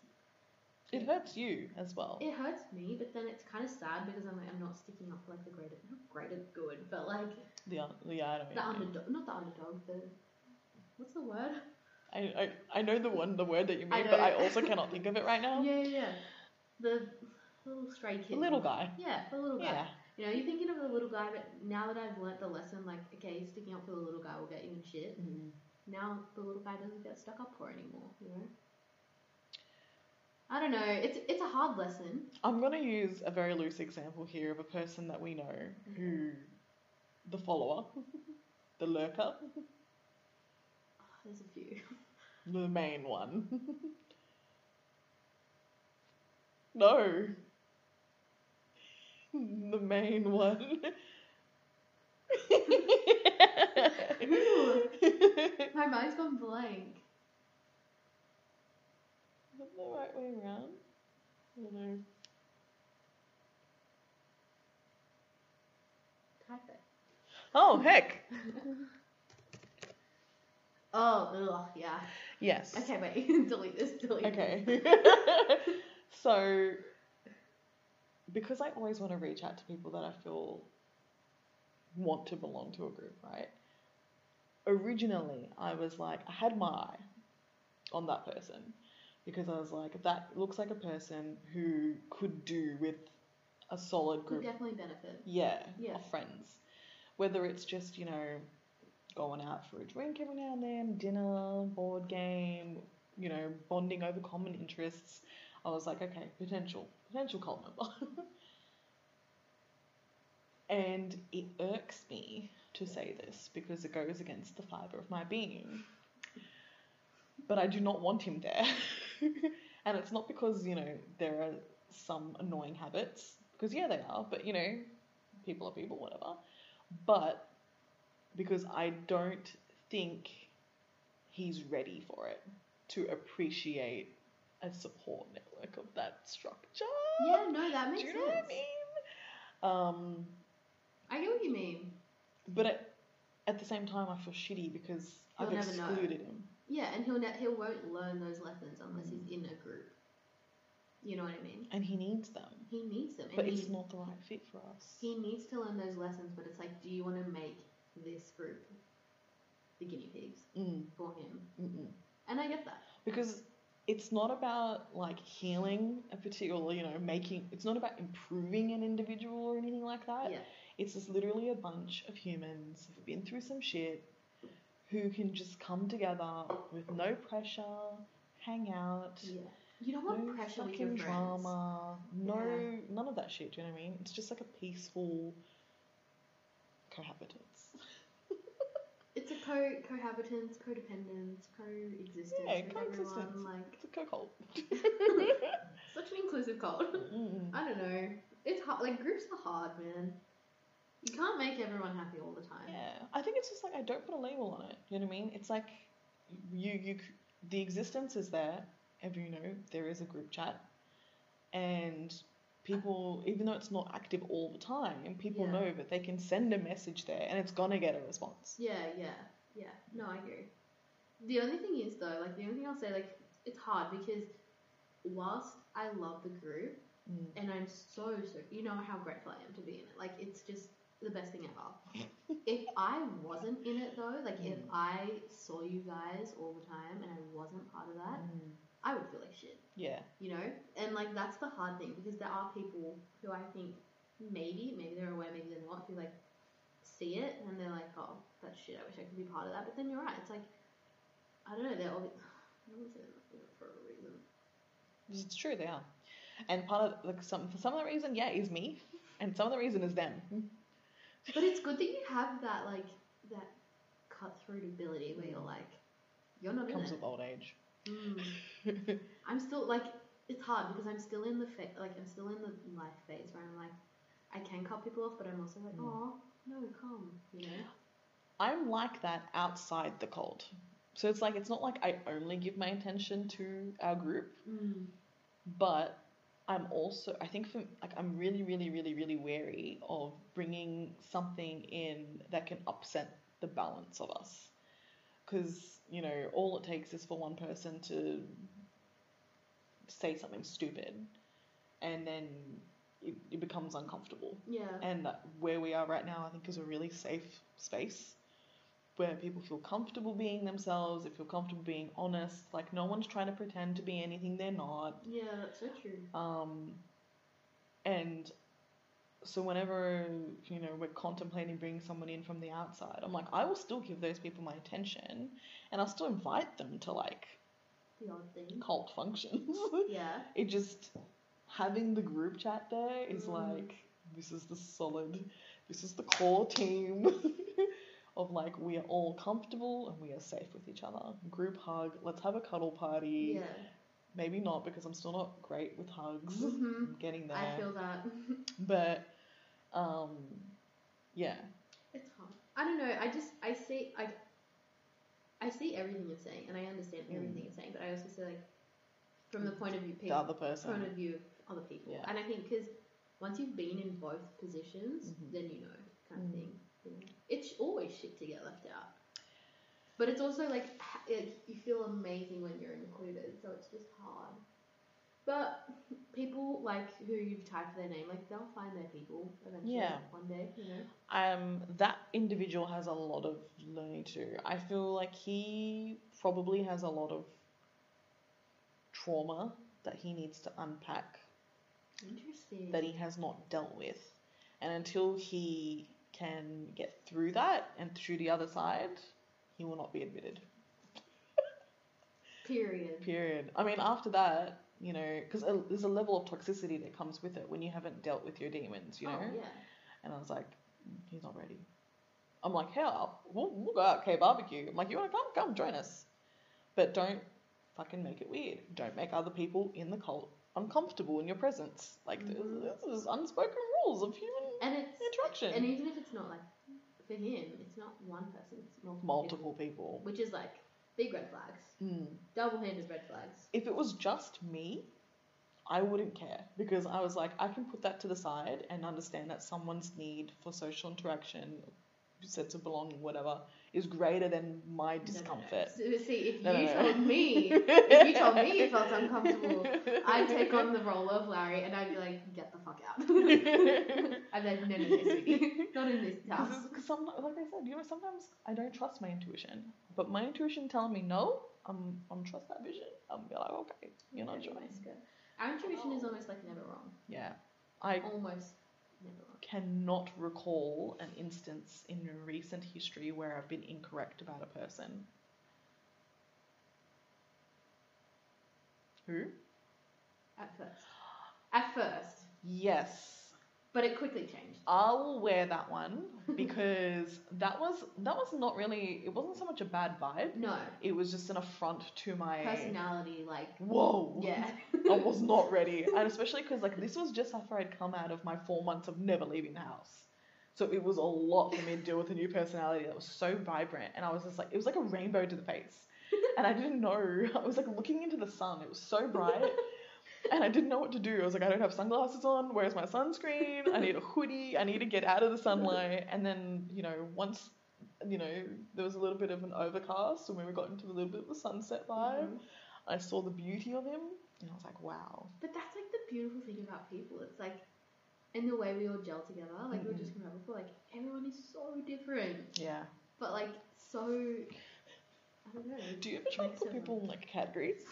It hurts you as well. It hurts me, but then it's kind of sad because I'm like, I'm not sticking up for like the greater, not greater good, but like underdog, not the underdog. The what's the word? I know the word that you mean, but I also cannot think of it right now. Yeah. The little stray kid. The little guy. Yeah, the little guy. Yeah. You know, you're thinking of the little guy, but now that I've learnt the lesson, like okay, sticking up for the little guy will get you in shit. Now the little guy doesn't get stuck up for anymore. You know. I don't know. It's a hard lesson. I'm going to use a very loose example here of a person that we know who, the follower, the lurker. Oh, there's a few. The main one. No. The main one. My mind's gone blank. Is it the right way around? I don't know. Type it. Oh, heck! Oh, ugh, yeah. Yes. Okay, wait. Delete this. Okay. So, because I always want to reach out to people that I feel want to belong to a group, right? Originally, I was like, I had my eye on that person. Because I was like, that looks like a person who could do with a solid group. Could definitely benefit. Yeah, of friends. Whether it's just, you know, going out for a drink every now and then, dinner, board game, you know, bonding over common interests. I was like, okay, potential cult member. And it irks me to say this because it goes against the fibre of my being. But I do not want him there. And it's not because, you know, there are some annoying habits. Because, yeah, they are. But, you know, people are people, whatever. But because I don't think he's ready for it to appreciate a support network of that structure. Yeah, no, that makes sense. Do you know what I mean? I get what you mean. But at the same time, I feel shitty because I've excluded him. Yeah, and he won't learn those lessons unless he's in a group. You know what I mean? And he needs them. But it's not the right fit for us. He needs to learn those lessons, but it's like, do you want to make this group the guinea pigs for him? And I get that. Because it's not about, like, healing a particular, you know, it's not about improving an individual or anything like that. Yeah. It's just literally a bunch of humans who've been through some shit, who can just come together with no pressure, hang out. Yeah. You don't want pressure with your drama, none of that shit, do you know what I mean? It's just like a peaceful cohabitance. It's a cohabitance, codependence, coexistence. Yeah, coexistence. Everyone, like... It's a co-cult. Such an inclusive cult. I don't know. It's hard. Like, groups are hard, man. You can't make everyone happy all the time. Yeah. I think it's just like, I don't put a label on it. You know what I mean? It's like, you the existence is there. If you know, there is a group chat. And people, even though it's not active all the time, and people know that they can send a message there and it's going to get a response. Yeah, yeah. Yeah, no, I agree. The only thing is, though, like, the only thing I'll say, like, it's hard because whilst I love the group, and I'm so, you know how grateful I am to be in it. Like, it's just the best thing ever. If I wasn't in it, though, like, if I saw you guys all the time and I wasn't part of that, I would feel like shit. Yeah. You know? And, like, that's the hard thing because there are people who I think maybe they're aware, maybe they're not, who, like, see it and they're like, oh, that's shit, I wish I could be part of that. But then you're right. It's like, I don't know, they're all... I don't want to say they're not for a reason. It's true, they are. And part of, like, some, for some of the reason, yeah, is me. And some of the reason is them. But it's good that you have that, like, that cut-throat ability where you're like, you're not in it. Comes with old age. I'm still, like, it's hard because I'm still in the I'm still in the life phase where I'm like, I can cut people off, but I'm also like, oh, no, come, you know? I'm like that outside the cold. So it's like, it's not like I only give my attention to our group, but I'm also, I think, for, like, I'm really, really, really, really wary of bringing something in that can upset the balance of us. Because, you know, all it takes is for one person to say something stupid and then it becomes uncomfortable. Yeah. And where we are right now, I think, is a really safe space where people feel comfortable being themselves, they feel comfortable being honest, like no one's trying to pretend to be anything they're not. Yeah, that's so true. And so whenever, you know, we're contemplating bringing someone in from the outside, I'm like, I will still give those people my attention and I'll still invite them to, like, the odd thing. Cult functions. Yeah. It just, having the group chat there is like, this is the core team. Of like, we are all comfortable and we are safe with each other. Group hug, let's have a cuddle party. Yeah. Maybe not, because I'm still not great with hugs. I'm getting there. I feel that. But, yeah. It's hard. I don't know. I see everything you're saying and I understand everything you're saying, but I also see, like, from the point of view, people, the other person. Point of view of other people. Yeah. And I think because once you've been in both positions, then you know, kind of thing. It's always shit to get left out, but it's also like you feel amazing when you're included, so it's just hard. But people, like, who you've tagged their name, like, they'll find their people eventually. Yeah. One day, you know. That individual has a lot of learning to do. I feel like he probably has a lot of trauma that he needs to unpack. Interesting. That he has not dealt with, and until he can get through that and through the other side, he will not be admitted. Period. I mean, after that, you know, because there's a level of toxicity that comes with it when you haven't dealt with your demons, you know? Yeah. And I was like, he's not ready. I'm like, hell, we'll go out, okay, barbecue. I'm like, you want to come, join us. But don't fucking make it weird. Don't make other people in the cult uncomfortable in your presence. Like, there's unspoken rules of human interaction. And even if it's not, like, for him, it's not one person, it's multiple people. Which is, like, big red flags. Double-handed red flags. If it was just me, I wouldn't care, because I was like, I can put that to the side and understand that someone's need for social interaction, sense of belonging, whatever, is greater than my discomfort. No. See, if you told me you felt uncomfortable, I'd take on the role of Larry and I'd be like, get the fuck out. I'd be like, no, sweetie, not in this house. Because sometimes, like I said, you know, sometimes I don't trust my intuition, but my intuition telling me no, I'm trust that vision. I'm be like, okay, you're not sure. Our intuition is almost like never wrong. Yeah, I almost. Cannot recall an instance in recent history where I've been incorrect about a person. Who? At first. Yes. But it quickly changed. I will wear that one because that was not really. It wasn't so much a bad vibe. No. It was just an affront to my personality. Like. Whoa. Yeah. I was not ready, and especially because, like, this was just after I'd come out of my 4 months of never leaving the house, so it was a lot for me to deal with a new personality that was so vibrant, and I was just like, it was like a rainbow to the face, and I didn't know. I was like looking into the sun. It was so bright. And I didn't know what to do. I was like, I don't have sunglasses on. Where's my sunscreen? I need a hoodie. I need to get out of the sunlight. And then, you know, once you know, there was a little bit of an overcast and we were got into a little bit of a sunset vibe. Mm-hmm. I saw the beauty of him and I was like, wow. But that's like the beautiful thing about people. It's like, in the way we all gel together, like mm-hmm. we were just coming up before, like everyone is so different. Yeah. But like so, I don't know. Do you ever try to put people in like categories?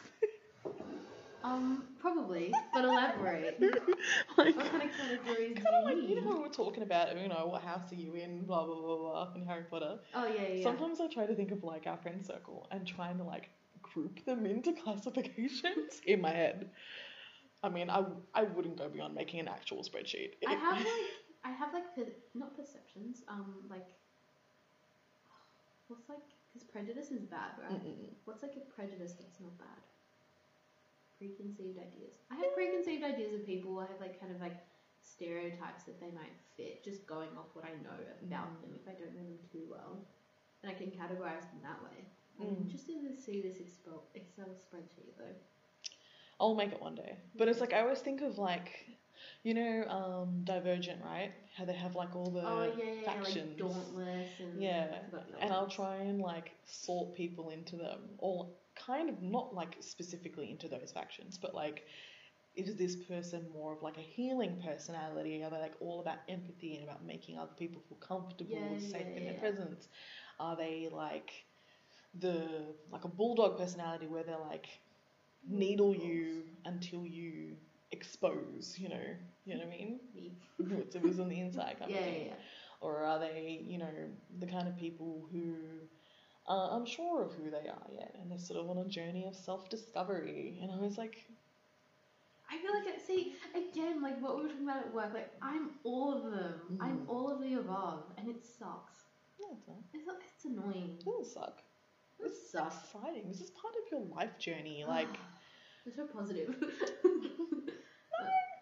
Probably, but elaborate. Like, what kind of categories do you mean? You know what we're talking about, you know, what house are you in, blah, blah, blah, blah, in Harry Potter. Oh, yeah, yeah. Sometimes I try to think of, like, our friend circle and trying to, like, group them into classifications in my head. I mean, I wouldn't go beyond making an actual spreadsheet. I have, like, not perceptions, like, what's, like, because prejudice is bad, right? Mm-mm. What's, like, a prejudice that's not bad? Preconceived ideas. I have preconceived ideas of people. I have like kind of like stereotypes that they might fit, just going off what I know about them if I don't know them too well, and I can categorize them that way. I'm interested to see this Excel spreadsheet though. I'll make it one day. But it's like I always think of like, you know, Divergent, right? How they have like all the factions. Like Dauntless and and I'll try and like sort people into them all. Kind of not like specifically into those factions, but like, is this person more of like a healing personality? Are they like all about empathy and about making other people feel comfortable and safe in their presence? Are they like a bulldog personality where they're like needle you until you expose? You know what I mean? Whatever's on the inside kind of thing. Yeah. Or are they, you know, the kind of people who I'm sure of who they are yet, and they're sort of on a journey of self-discovery. And I was like, I feel like again, what we were talking about at work, like I'm all of them. I'm all of the above, and it sucks. No, it's not. It's annoying. It doesn't suck. It's exciting. This is part of your life journey. Like, you're so positive.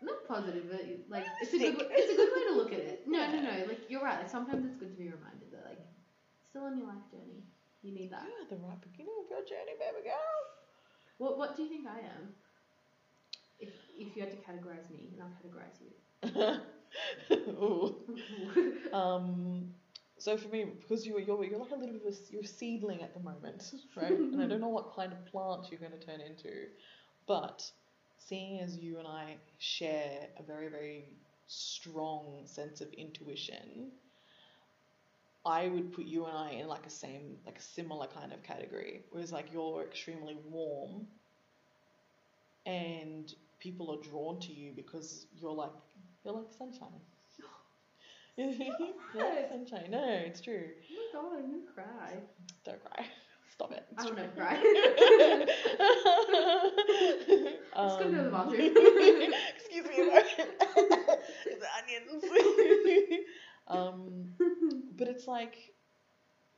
Not positive, but like it's a good way to look at it. No. Like you're right. Like sometimes it's good to be reminded that like still on your life journey. You need that. You are the right beginning of your journey, baby girl. What do you think I am? If you had to categorize me, and I'll categorize you. So for me, because you're like a little bit of a seedling at the moment, right? And I don't know what kind of plant you're going to turn into, but seeing as you and I share a very very strong sense of intuition. I would put you and I in like a similar kind of category. Whereas like you're extremely warm and people are drawn to you because you're like sunshine. You're like sunshine. No, it's true. Oh my god, I'm gonna cry. Don't cry. Stop it. I wanna cry. Let's go to the bathroom. Excuse me a moment. The onions. But it's like,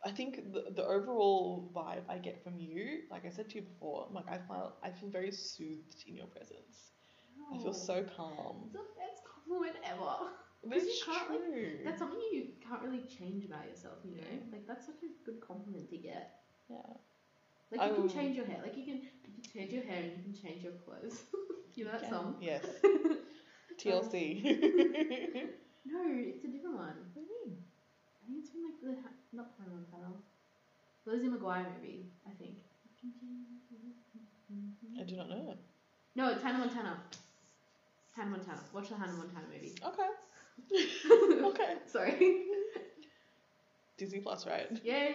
I think the overall vibe I get from you, like I said to you before, I'm like I feel very soothed in your presence. Oh, I feel so calm. It's the best compliment ever. But it's true. Like, that's something you can't really change about yourself, you know? Like that's such a good compliment to get. Yeah. Like you can change your hair. Like you can change your hair and you can change your clothes. You know that song? Yes. TLC. No, it's a different one. What do you mean? I think it's from like not Hannah Montana. The Lizzie McGuire movie, I think. I do not know it. No, it's Hannah Montana. Hannah Montana. Watch the Hannah Montana movie. Okay. Okay. Sorry. Disney Plus, right? Yeah.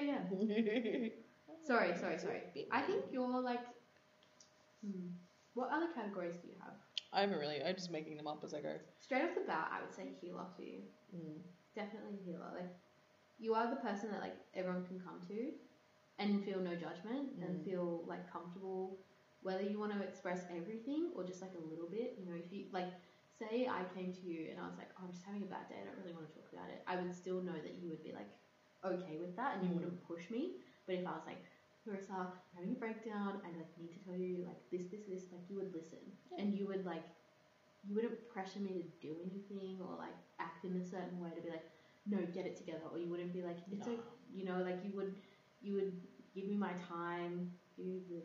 Sorry. I think you're like. What other categories do you have? I'm just making them up as I go. Straight off the bat, I would say healer for you. Definitely healer. Like, you are the person that, like, everyone can come to and feel no judgment and feel, like, comfortable, whether you want to express everything or just, like, a little bit. You know, if you, like, say I came to you and I was like, oh, I'm just having a bad day, I don't really want to talk about it. I would still know that you would be, like, okay with that and you wouldn't push me. But if I was like, Marissa, I'm having a breakdown, I like need to tell you like this, like you would listen and you would like, you wouldn't pressure me to do anything or like act in a certain way to be like, no, get it together, or you wouldn't be like, it's okay, you know, like you would give me my time, give me the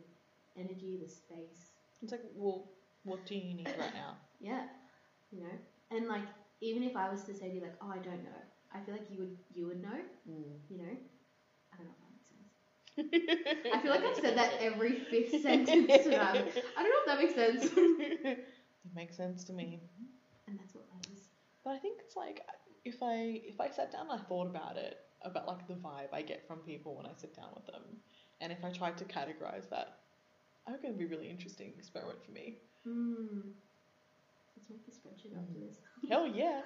energy, the space. It's like, well, what do you need right now? Yeah, you know, and like even if I was to say to you like, oh, I don't know, I feel like you would know, you know. I feel like I've said that every fifth sentence that I don't know if that makes sense. It makes sense to me. And that's what that is. But I think it's like if I sat down and I thought about it, about like the vibe I get from people when I sit down with them, and if I tried to categorize that, I think it would be a really interesting experiment for me. Let's make this spreadsheet after this. Hell yeah.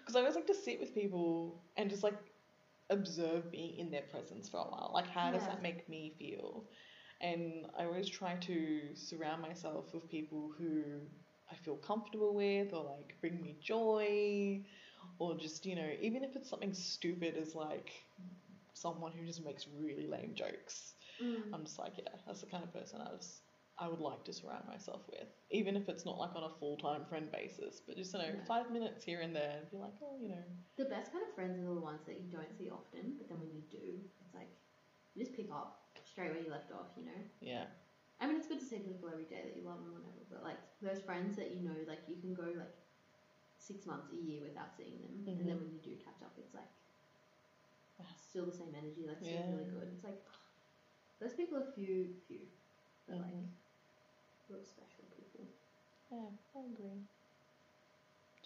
Because I always like to sit with people and just like observe being in their presence for a while. Like, how does that make me feel? And I always try to surround myself with people who I feel comfortable with, or like bring me joy, or just, you know, even if it's something stupid as like someone who just makes really lame jokes. I'm just like, yeah, that's the kind of person I would like to surround myself with, even if it's not like on a full-time friend basis, but just, you know, 5 minutes here and there and be like, oh, you know. The best kind of friends are the ones that you don't see often, but then when you do, it's like you just pick up straight where you left off, you know? Yeah. I mean, it's good to see people every day that you love and whatever, but like those friends that you know, like you can go like 6 months, a year without seeing them, and then when you do catch up, it's like still the same energy, like still really good. It's like those people are few, but like real special people. Yeah, I agree.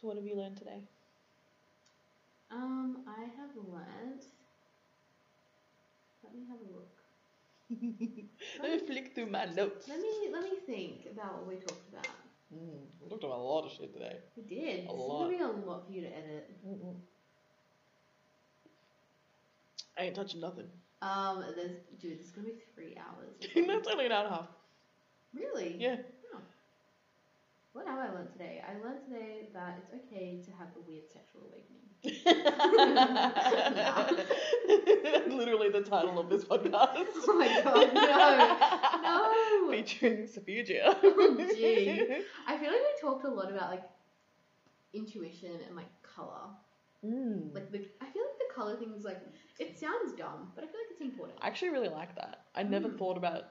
So what have you learned today? I have learned. Let me have a look. let me flick through my notes. Let me think about what we talked about. We talked about a lot of shit today. We did. It's going to be a lot for you to edit. I ain't touching nothing. There's going to be 3 hours. That's only an hour and a half. Really? Yeah. Oh. What have I learned today? I learned today that it's okay to have a weird sexual awakening. That's literally the title of this podcast. Oh my god, no. Featuring Sophia. Oh gee. I feel like we talked a lot about like intuition and like colour. Like I feel like the colour thing is like, it sounds dumb, but I feel like it's important. I actually really like that. I never thought about,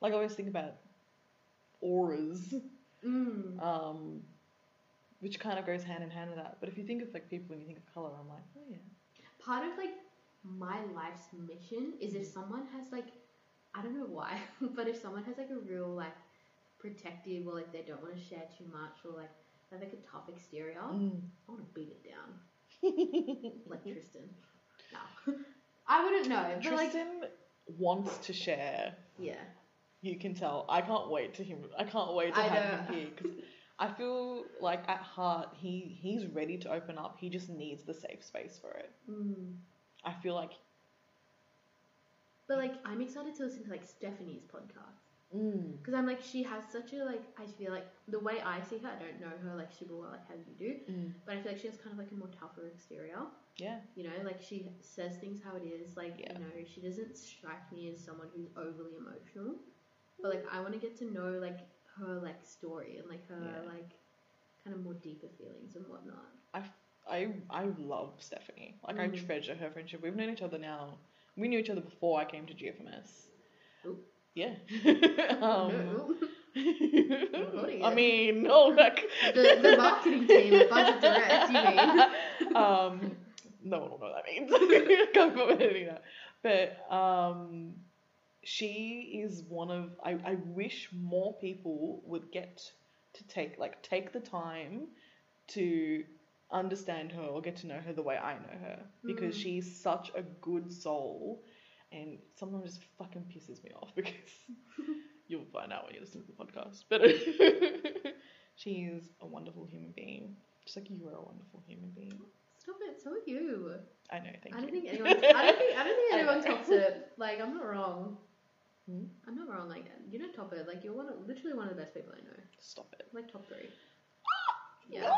like I always think about auras, which kind of goes hand in hand with that. But if you think of like people and you think of colour, I'm like, oh yeah. Part of like my life's mission is if someone has like, I don't know why, but if someone has like a real like protective, or like they don't want to share too much, or like they have like a tough exterior, I want to beat it down. Like Tristan. No. I wouldn't know. But Tristan like, wants to share. Yeah. You can tell. I can't wait to have him here, because I feel like at heart he's ready to open up. He just needs the safe space for it. I feel like. But like I'm excited to listen to like Stephanie's podcast, because I'm like, she has such a like, I feel like the way I see her, I don't know her like super well like how you do, but I feel like she has kind of like a more tougher exterior. Yeah. You know, like she says things how it is. Like you know, she doesn't strike me as someone who's overly emotional, but like I want to get to know like her like story and like her like kind of more deeper feelings and whatnot. I love Stephanie. Like I treasure her friendship. We've known each other now. We knew each other before I came to GFMS. Ooh. Yeah. I mean, no, like the marketing team at Budget Direct, you mean? No one will know what that means. I can't go editing that. But she is one of, I wish more people would get to take the time to understand her or get to know her the way I know her, because she's such a good soul, and someone just fucking pisses me off, because you'll find out when you listen to the podcast, but she is a wonderful human being, just like you are a wonderful human being. Stop it, so are you. I know, thank you. I don't think anyone tops it. Like, I'm not wrong. I'm not wrong, like, you don't top it. Like, you're literally one of the best people I know. Stop it. Like, top 3. Yeah. No!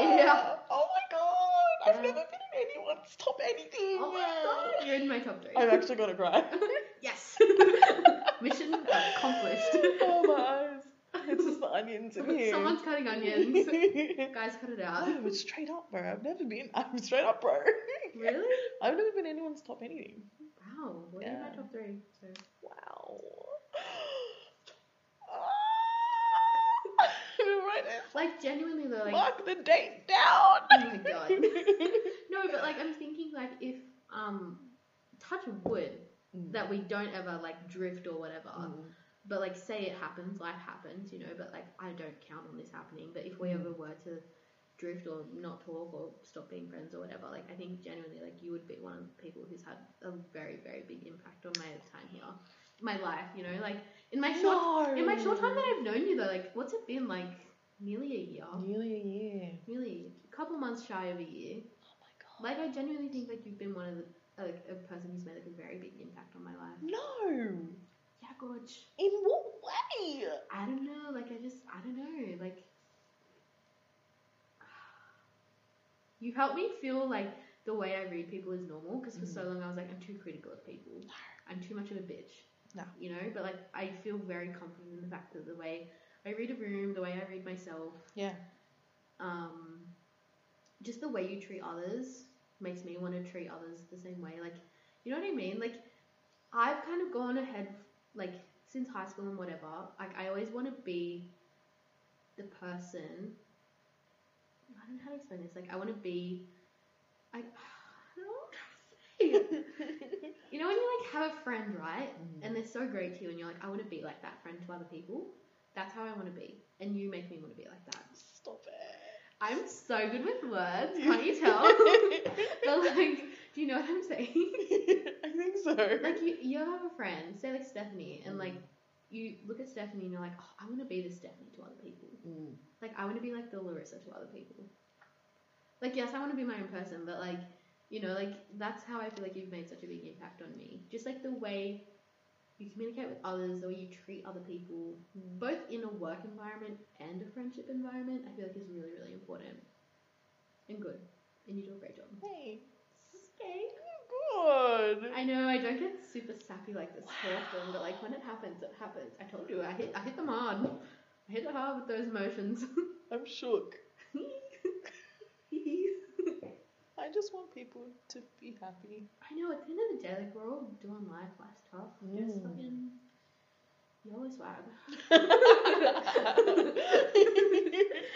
Yeah. Oh my god, I've never been in anyone's top anything. Oh my god, you're in my top 3. I've actually got to cry. Yes. Mission accomplished. Oh my eyes. It's just the onions in here. Someone's cutting onions. Guys, cut it out. No, but straight up, bro. I'm straight up, bro. Really? I've never been anyone's top anything. Wow. What are my top 3? So. Wow. Like, genuinely, though. Like, mark the date down. Oh, my God. No, but, like, I'm thinking, like, if, touch wood, that we don't ever like drift or whatever. But like, say it happens, life happens, you know, but like, I don't count on this happening. But if we ever were to drift or not talk or stop being friends or whatever, like, I think genuinely, like, you would be one of the people who's had a very, very big impact on my time here, my life, you know, like, in my short time that I've known you though, like, what's it been, like, nearly a year, a couple months shy of a year. Oh my god. Like, I genuinely think like you've been one of the, like, a person who's made like a very big impact on my life. No. Yeah, gorge. In what way? I don't know. Like, I don't know. Like, you helped me feel like the way I read people is normal, because for so long I was like, I'm too critical of people. No. I'm too much of a bitch. No. You know, but like, I feel very confident in the fact that the way I read a room, the way I read myself. Yeah. Just the way you treat others makes me want to treat others the same way. Like, you know what I mean? Like, I've kind of gone ahead, like, since high school and whatever, like, I always want to be the person, I don't know how to explain this, like, I want to be, I don't know what to say. You know when you, like, have a friend, right, and they're so great to you, and you're like, I want to be like that friend to other people, that's how I want to be, and you make me want to be like that. Stop it. I'm so good with words, can't you tell? But, like, do you know what I'm saying? I think so. Like, you have a friend, say, like, Stephanie, and, like, you look at Stephanie and you're like, oh, I want to be the Stephanie to other people. Like, I want to be, like, the Larissa to other people. Like, yes, I want to be my own person, but, like, you know, like, that's how I feel like you've made such a big impact on me. Just, like, the way you communicate with others, the way you treat other people, both in a work environment and a friendship environment, I feel like is really, really important and good. And you do a great job. Hey. Thank you, good. I know, I don't get super sappy like this so often, but like when it happens, it happens. I told you, I hit them hard. I hit it hard with those emotions. I'm shook. I just want people to be happy. I know, at the end of the day, like, we're all doing life, life's tough. Just fucking YOLO swag.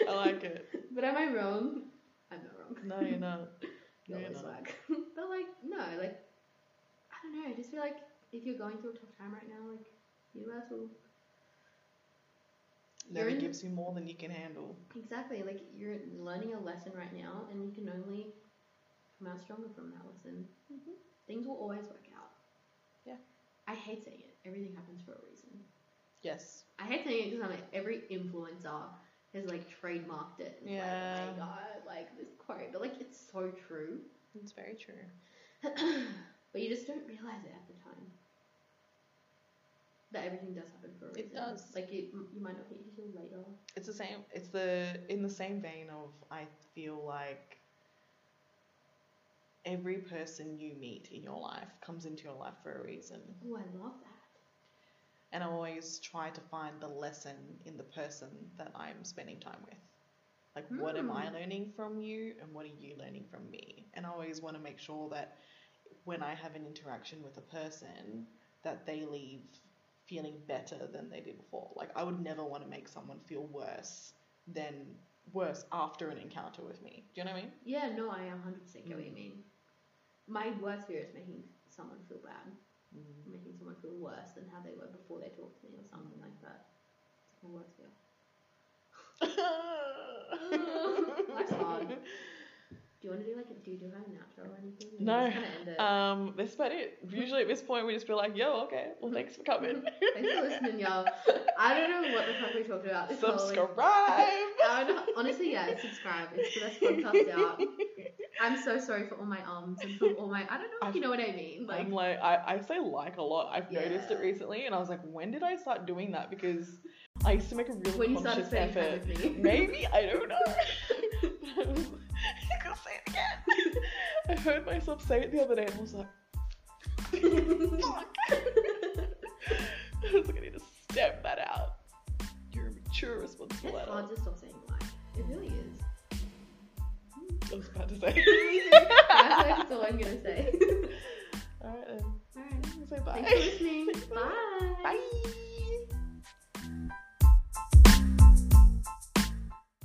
I like it. But am I wrong? I'm not wrong. No, you're not. YOLO swag. But, like, no, like, I don't know. I just feel like if you're going through a tough time right now, like, universal. Never gives you more than you can handle. Exactly. Like, you're learning a lesson right now, and you can only come out stronger from that lesson. Things will always work out. Yeah. I hate saying it. Everything happens for a reason. Yes. I hate saying it because I'm like, every influencer has like trademarked it. It's like, oh my god, like this quote. But like, it's so true. It's very true. But you just don't realize it at the time. That everything does happen for a reason. It does. Like, you might not hit it till later. It's the same, in the same vein of, I feel like, every person you meet in your life comes into your life for a reason. Oh, I love that. And I always try to find the lesson in the person that I'm spending time with. Like, what am I learning from you, and what are you learning from me? And I always want to make sure that when I have an interaction with a person, that they leave feeling better than they did before. Like, I would never want to make someone feel worse after an encounter with me. Do you know what I mean? Yeah, no, I 100% get what you mean. My worst fear is making someone feel bad, making someone feel worse than how they were before they talked to me or something like that. It's my worst fear. Life's hard. Do you want to do like do you have an outro or anything? No. That's about it. Usually at this point we just feel like, yo, okay, well thanks for coming. Thanks for listening, y'all. I don't know what the fuck we talked about. This subscribe. Honestly, yeah, subscribe. It's the best podcast out. I'm so sorry for all my and for all my, I don't know if you know what I mean. Like, I'm like, I say like a lot. I've noticed it recently, and I was like, when did I start doing that? Because I used to make a really conscious effort. Maybe, I don't know. I heard myself say it the other day and I was like, fuck. I was like, I need to stamp that out. You're a mature, responsible adult. It's hard to stop saying life. It really is. I was about to say. I feel like that's all I'm going to say. Alright then. Alright. Say bye. Thanks for listening. Bye.